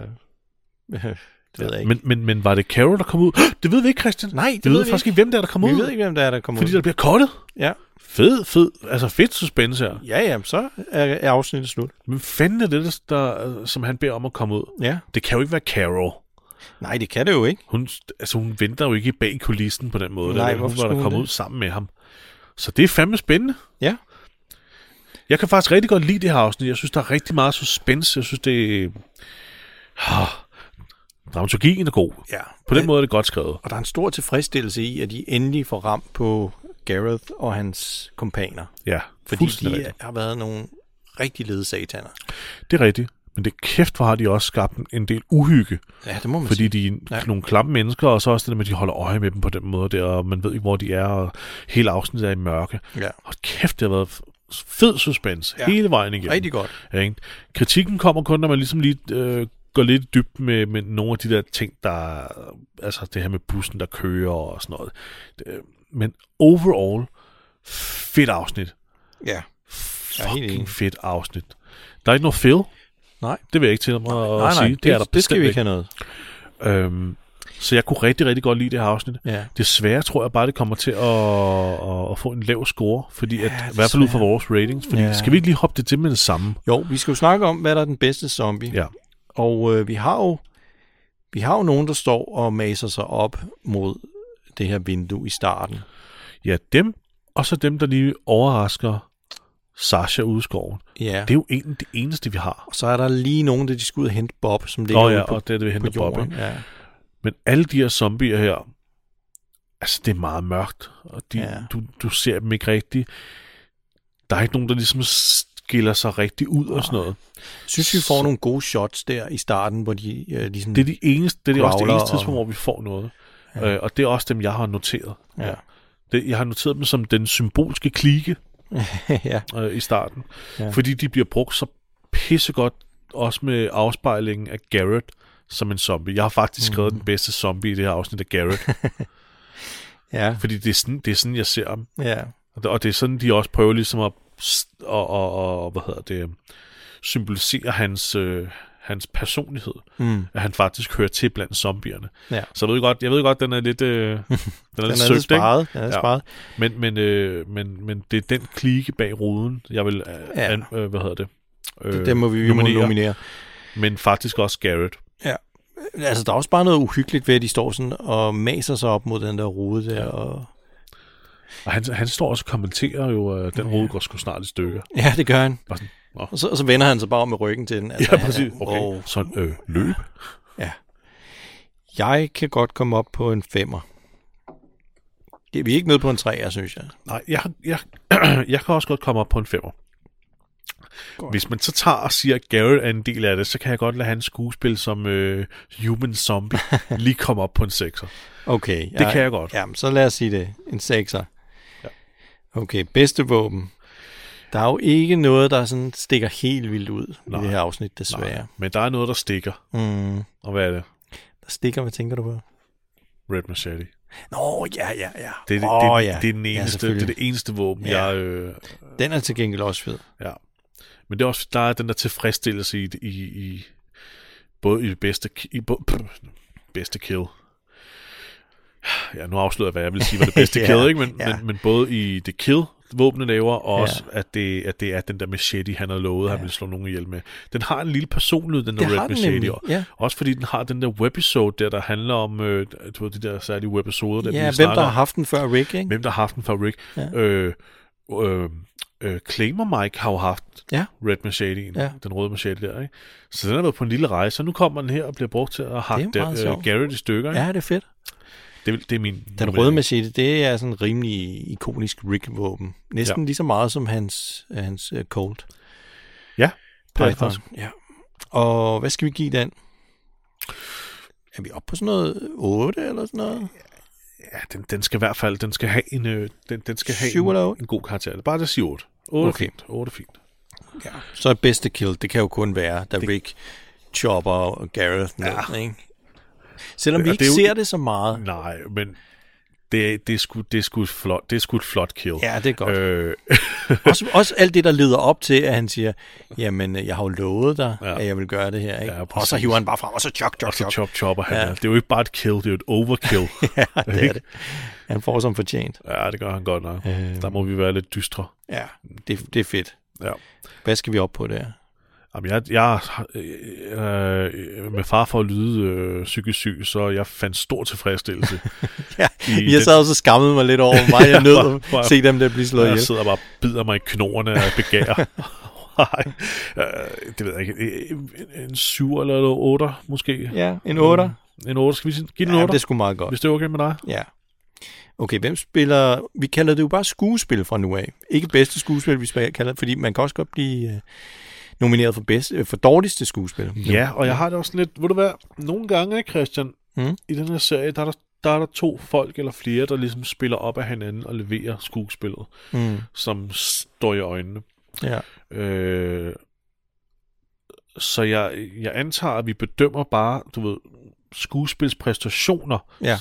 Det ved jeg ikke. Men, men, men var det Carol, der kom ud? Det ved vi ikke, Christian. Nej, det, det ved vi faktisk ikke, hvem der er, der kom ud. Vi ved ikke, hvem der er, der kom ud. Fordi der bliver kottet. Ja. Fed, fed. Altså fedt suspense her. Ja, ja, så er afsnittet slut. Men fanden er det, der, som han beder om at komme ud? Ja. Det kan jo ikke være Carol. Nej, det kan det jo ikke. Hun, altså, hun venter jo ikke bag kulissen på den måde. Nej, hvorfor hun var der kommet ud sammen med ham. Så det er fandme spændende. Ja. Jeg kan faktisk rigtig godt lide det her afsnit. Jeg synes, der er rigtig meget suspense. Jeg synes, det er... Oh, dramaturgien er god. Ja. På den ja. måde er det godt skrevet. Og der er en stor tilfredsstillelse i, at de endelig får ramt på Gareth og hans kompaner. Ja, fordi de rigtigt. har været nogle rigtig lede sataner. Det er rigtigt. Men det kæft, hvor har de også skabt en del uhygge. Ja, det må man Fordi sige. de er ja. nogle klamme mennesker, og så også det der med, at de holder øje med dem på den måde der, og man ved ikke, hvor de er, og hele afsnittet er i mørke. Ja. Og kæft, det har været fed suspense ja. hele vejen igennem. Rigtig godt. Ja, ikke? Kritikken kommer kun, når man ligesom lige øh, går lidt dybt med, med nogle af de der ting, der... Altså det her med bussen, der kører og sådan noget. Det, men overall, fedt afsnit. Ja. Fucking fedt afsnit. Der er ikke noget fed. Nej, det vil jeg ikke til mig nej, at nej, sige. Nej, det, det, er der det skal vi ikke have noget. Øhm, så jeg kunne rigtig, rigtig godt lide det her afsnit. Ja. Desværre tror jeg bare, det kommer til at, at, at få en lav score, fordi ja, at, i hvert fald ud fra vores ratings. Fordi ja. Skal vi ikke lige hoppe det til med det samme? Jo, vi skal jo snakke om, hvad der er den bedste zombie. Ja. Og øh, vi, har jo, vi har jo nogen, der står og maser sig op mod det her vindue i starten. Ja, dem, og så dem, der lige overrasker Sasha ude i skoven. Ja. Det er jo egentlig det eneste, vi har. Og så er der lige nogen, der de skal ud og hente Bob, som ligger oh, ja, ude på, og det er det, vi henter Bob, ikke? Ja. Men alle de her zombier her, altså det er meget mørkt, og de, ja. du, du ser dem ikke rigtigt. Der er ikke nogen, der ligesom skiller sig rigtigt ud ja. og sådan noget. Jeg synes, vi får så nogle gode shots der i starten, hvor de øh, ligesom... Det er, de eneste, det er også det eneste tidspunkt, og... hvor vi får noget. Ja. Øh, og det er også dem, jeg har noteret. Ja. Ja. Det, jeg har noteret dem som den symbolske klike, ja. øh, i starten. Ja. Fordi de bliver brugt så pissegodt, også med afspejlingen af Gareth som en zombie. Jeg har faktisk mm. skrevet den bedste zombie i det her afsnit af Gareth. ja. Fordi det er, sådan, det er sådan, jeg ser dem. Ja. Og det er sådan, de også prøver ligesom at og, og, og, hvad hedder det, symbolisere hans, øh, hans personlighed, mm. at han faktisk hører til blandt zombierne. Ja. Så jeg ved godt, jeg ved godt, den er lidt, øh, den er den lidt søgt, sparet. Den er ja. sparet. Men men øh, men men det er den klike bag ruden, jeg vil, øh, ja. an, øh, hvad hedder det? Øh, det, det må vi nominere. nominere. Men faktisk også Gareth. Ja. Altså der er også bare noget uhyggeligt ved, at de står sådan og maser sig op mod den der rude der. Ja. Og Og han, han står også og kommenterer jo, at den ja. rode går sgu snart i stykker. Ja, det gør han. Og, sådan, og, så, og så vender han sig bare med ryggen til den. Altså, ja, præcis. Han, okay, og sådan øh, løb. Ja. Jeg kan godt komme op på en femmer. Vi er ikke nede på en treer, synes jeg. Nej, jeg, jeg, jeg kan også godt komme op på en femmer. God. Hvis man så tager og siger, at Gareth er en del af det, så kan jeg godt lade hans skuespil som øh, human zombie lige komme op på en sekser. Okay. Det jeg, kan jeg godt. Jamen, så lad os sige det. En sekser. Ja. Okay, bedste våben. Der er jo ikke noget, der sådan stikker helt vildt ud nej, i det her afsnit, desværre. Nej, men der er noget, der stikker. Mm. Og hvad er det? Der stikker, hvad tænker du på? Red Machete. Nå, ja, ja, ja. Det er det, oh, det, ja. det, er den eneste, ja, det, er det eneste våben, ja. jeg... Øh, den er til gengæld også fed. Ja. Men det er også, der er den der tilfredsstillelse i, i, i både i det bedste, i bo, pff, bedste kill. Ja, nu afslører jeg, hvad jeg vil sige var det bedste ja, kill, ikke? Men, ja. men, men både i det kill, våbnet laver, og også, ja. at, det, at det er den der machete, han har lovet, ja. han vil slå nogen ihjel med. Den har en lille personlighed, den der det Red Machete. Og, ja. Også fordi den har den der webisode, der, der handler om øh, de der særlige webisoder. Der, ja, hvem snakker, der har haft den før Rick, ikke? Hvem der har haft den før Rick. Ja. Øh, øh, Claimer Mike har jo haft ja. Red Machete'en, ja. den røde machete der, ikke? Så den har været på en lille rejse, og nu kommer den her og bliver brugt til at hakke uh, Gareth i stykker. Ikke? Ja, det er fedt. Det, det er min... Den røde machete, det er sådan en rimelig ikonisk Rick-våben. Næsten ja. lige så meget som hans, hans uh, Colt. Ja, Python. Ja. Og hvad skal vi give den? Er vi oppe på sådan noget otte eller sådan noget? Ja, den, den skal i hvert fald, den skal have en, øh, den, den skal have en, en god karakter. Bare det siger otte. otte okay. Fint. otte fint. Ja. Så er bedste kill, det kan jo kun være, da det... Rick chopper og Gareth ned, ja. ikke? Selvom ja, vi ikke det ser jo... det så meget. Nej, men det, det, er, sgu, det, er, sgu flot, det er sgu et flot kill. Ja, det er godt. Øh... også, også alt det, der leder op til, at han siger, jamen, jeg har jo lovet dig, ja. at jeg vil gøre det her, ikke? Ja, og så hiver han bare frem, og så chok, chok, chok. Og så chopper han. Ja. Det er jo ikke bare et kill, det er jo et overkill. ja, det er det. Han får som fortjent. Ja, det gør han godt nok. Øh... Der må vi være lidt dystre. Ja, det, det er fedt. Ja. Hvad skal vi op på der? Jamen, jeg, jeg øh, med far for at lyde øh, psykisk syg, så jeg fandt stor tilfredsstillelse. ja, jeg sad også og skammede mig lidt over, hvor meget jeg nød at bare, se dem der blive slået ihjel. Jeg sidder bare og bider mig i knoglerne og begærer. øh, det ved jeg ikke. En syv eller en otte måske. Ja, en otte. En, en otte, skal vi give den en otte? Ja, det er sgu meget godt. Hvis det er okay med dig? Ja. Okay, hvem spiller... Vi kalder det jo bare skuespil fra nu af. Ikke bedste skuespil, vi kalder det, fordi man kan også godt blive... Øh, nomineret for, bedst, for dårligste skuespil. Ja, og jeg har det også lidt, ved du hvad, nogle gange, Christian, mm. i den her serie, der er der, der er der to folk eller flere, der ligesom spiller op af hinanden og leverer skuespillet, mm. som står i øjnene. Ja. Øh, så jeg, jeg antager, at vi bedømmer bare, du ved, skuespilspræstationer, ja.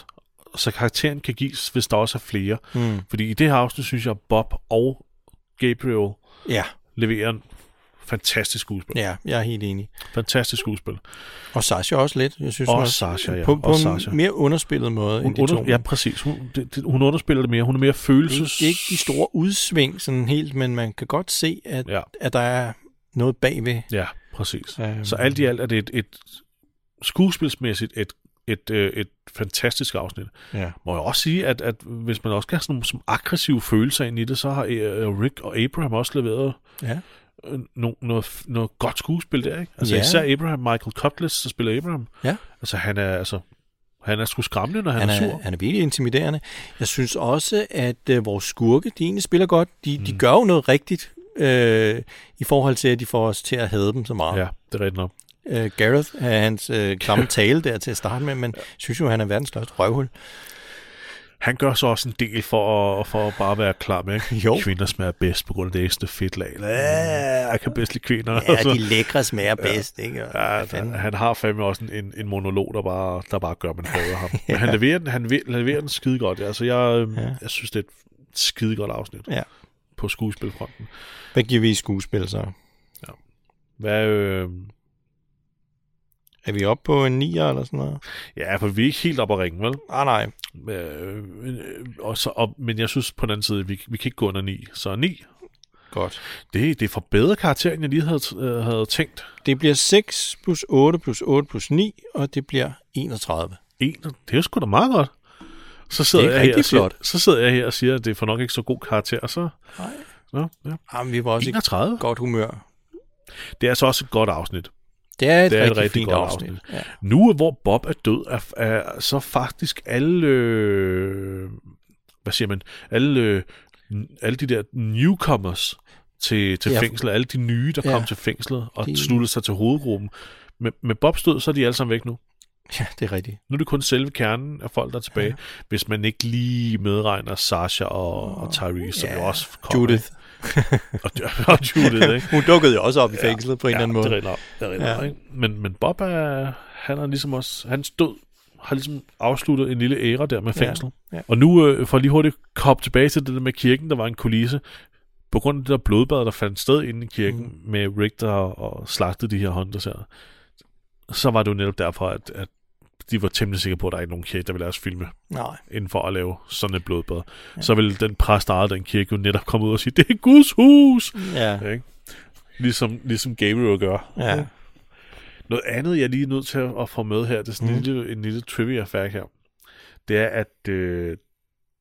så karakteren kan gives, hvis der også er flere. Mm. Fordi i det her afsnit, synes jeg, Bob og Gabriel ja. leverer fantastisk skuespil. Ja, jeg er helt enig. Fantastisk skuespil. Og Sasha også lidt. Jeg synes, og også Sasha, ja. På, på og en Sasha. mere underspillet måde hun end de under, to. Ja, præcis. Hun, det, det, hun underspiller det mere. Hun er mere følelses... Ikke, ikke de store udsving sådan helt, men man kan godt se, at, ja. at der er noget bagved. Ja, præcis. Øhm. Så alt i alt er det et, et skuespilsmæssigt et Et, øh, et fantastisk afsnit. Ja. Må jeg også sige, at, at hvis man også kan have sådan nogle som aggressive følelser ind i det, så har Rick og Abraham også leveret ja. no, noget, noget godt skuespil der, ikke? Altså ja. især Abraham, Michael Cutlass, så spiller Abraham. Ja. Altså han er altså han er sgu skræmmende, når han, han er, er sur. Han er virkelig intimiderende. Jeg synes også, at øh, vores skurke, de egentlig spiller godt. De, mm. de gør jo noget rigtigt øh, i forhold til, at de får os til at hade dem så meget. Ja, det er rigtigt nok. Uh, Gareth, uh, hans uh, klamme tale der til at starte med, men ja. synes jo, han er verdens største røvhul. Han gør så også en del for at, for at bare være klam, ikke? Jo. Kvinder smager bedst på grund af det æste fedtlag. Mm. Jeg kan bedst lide kvinder. Ja, de lækre smager ja. bedst, ikke? Ja, han, han har fandme også en, en monolog, der bare, der bare gør, man hader ham. ja. Men han leverer den, han leverer den skide godt. Altså, jeg, øhm, ja. jeg synes, det er et skide godt afsnit ja. på skuespilfronten. Hvad giver vi i skuespil så? Ja. Hvad... Øh, Er vi oppe på en nier eller sådan noget? Ja, for vi er ikke helt oppe at ringe, vel? Ah, nej, nej. Øh, og så, og, men jeg synes på den anden side, vi, vi kan ikke gå under ni. Så ni. Godt. Det, det er for bedre karakter, end jeg lige havde, øh, havde tænkt. Det bliver seks plus otte plus otte plus ni, og det bliver enogtredive. En, det er jo sgu da meget godt. Så sidder, jeg her, siger, så sidder jeg her og siger, at det er for nok ikke så god karakter. Så, nej. Ja. Jamen, vi var også enogtredive. I godt humør. Det er altså også et godt afsnit. Det er et, det er rigtig, et rigtig fint godt afsnit. afsnit. Ja. Nu, hvor Bob er død, er, er så faktisk alle... Øh, hvad siger man? Alle... Øh, alle de der newcomers til, til ja, fængslet, alle de nye, der ja, kom til fængslet og de... sluttede sig til hovedgruppen. Med, med Bob stød, så er de alle sammen væk nu. Ja, det er rigtigt. Nu er det kun selve kernen af folk, der er tilbage, ja, hvis man ikke lige medregner Sasha og, og, og Tyreese, som ja, jo også kommer. Judith. og, og Judith, ikke? Hun dukkede jo også op i fængslet ja, på en ja, eller anden måde. Det er rigtigt, ja. Ikke? Men, men Bob er, han er ligesom også, hans død har ligesom afsluttet en lille æra der med fængsel. Ja, ja. Og nu, øh, for lige hurtigt komme tilbage til det der med kirken, der var en kulisse, på grund af det der blodbad, der fandt sted inde i kirken, mm. med Rick, der og slagtede de her Hunters her, så var det jo netop derfor, at, at de var temmelig sikre på, at der ikke er nogen kirke, der ville lade os filme, nej, inden for at lave sådan et blodbad. Ja. Så ville den præst, der ejede den kirke, jo netop komme ud og sige, det er Guds hus! Ja. Ja, ikke? Ligesom, ligesom Gabriel gør. Ja. Ja. Noget andet, jeg er lige nødt til at få med her, det er sådan mm. en lille, en lille trivia-fact her, det er, at øh,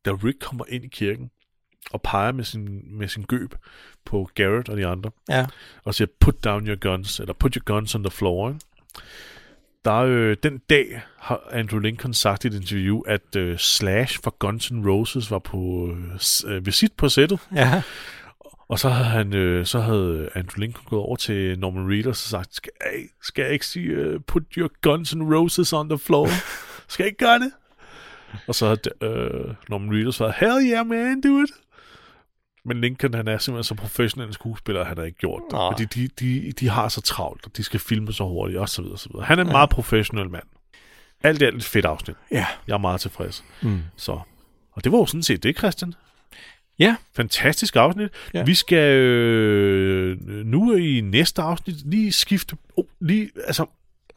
da Rick kommer ind i kirken og peger med sin, med sin gøb på Gareth og de andre, ja, og siger, put down your guns, eller put your guns on the floor, ikke? Der øh, den dag har Andrew Lincoln sagt i et interview, at øh, Slash fra Guns N' Roses var på øh, visit på sættet. Ja. Og så havde, han, øh, så havde Andrew Lincoln gået over til Norman Reedus og sagt, skal jeg, skal jeg ikke sige, uh, put your guns and roses on the floor? Skal jeg ikke gøre det? Og så havde øh, Norman Reedus sagt, hell yeah man, do it. Men Lincoln, han er simpelthen så professionel skuespiller, han har ikke gjort det. Fordi de, de, de har så travlt, og de skal filme så hurtigt, og så videre, og så videre. Han er en ja, meget professionel mand. Alt i alt et fedt afsnit. Ja. Jeg er meget tilfreds. Mm. Så. Og det var jo sådan set det, Christian. Ja, fantastisk afsnit. Ja. Vi skal øh, nu i næste afsnit lige skifte... Oh, lige, altså,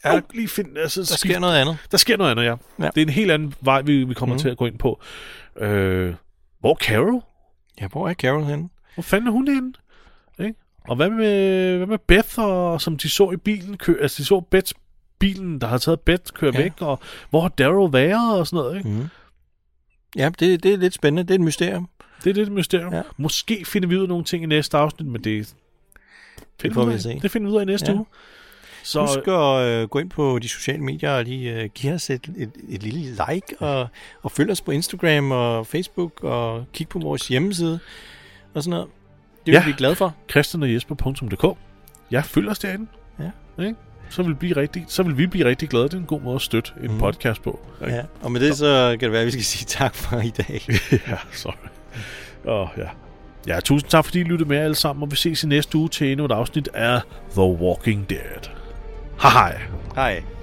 oh, lige find, altså, der skifte, sker noget andet. Der sker noget andet, ja, ja. Det er en helt anden vej, vi, vi kommer mm. til at gå ind på. Øh, hvor er Carol? Ja, hvor er Carol henne? Hvor fanden er hun henne? Ik? Og hvad med, hvad med Beth, og, som de så i bilen? Kø, altså, de så Beths bilen, der har taget Beth, kører ja, væk. Og hvor har Daryl været og sådan noget, ikke? Mm. Ja, det, det er lidt spændende. Det er et mysterium. Det er lidt et mysterium. Ja. Måske finder vi ud af nogle ting i næste afsnit, men det, det får vi se. Det finder vi ud af i næste ja, uge. Så husk at øh, gå ind på de sociale medier og lige øh, give os et, et, et lille like, og, og følg os på Instagram og Facebook, og kig på vores hjemmeside og sådan noget. Det vil ja, vi blive glade for. christian og jesper punktum d k. Ja, følg os derinde. Ja. Okay? Så vil, blive rigtig, så vil vi blive rigtig glade. Det er en god måde at støtte en mm. podcast på. Okay? Ja. Og med det så kan det være, at vi skal sige tak for i dag. Ja, sorry. Oh, ja. ja, tusind tak fordi I lyttede med alle sammen, og vi ses i næste uge til endnu et afsnit af The Walking Dead. Hej hej. Hej.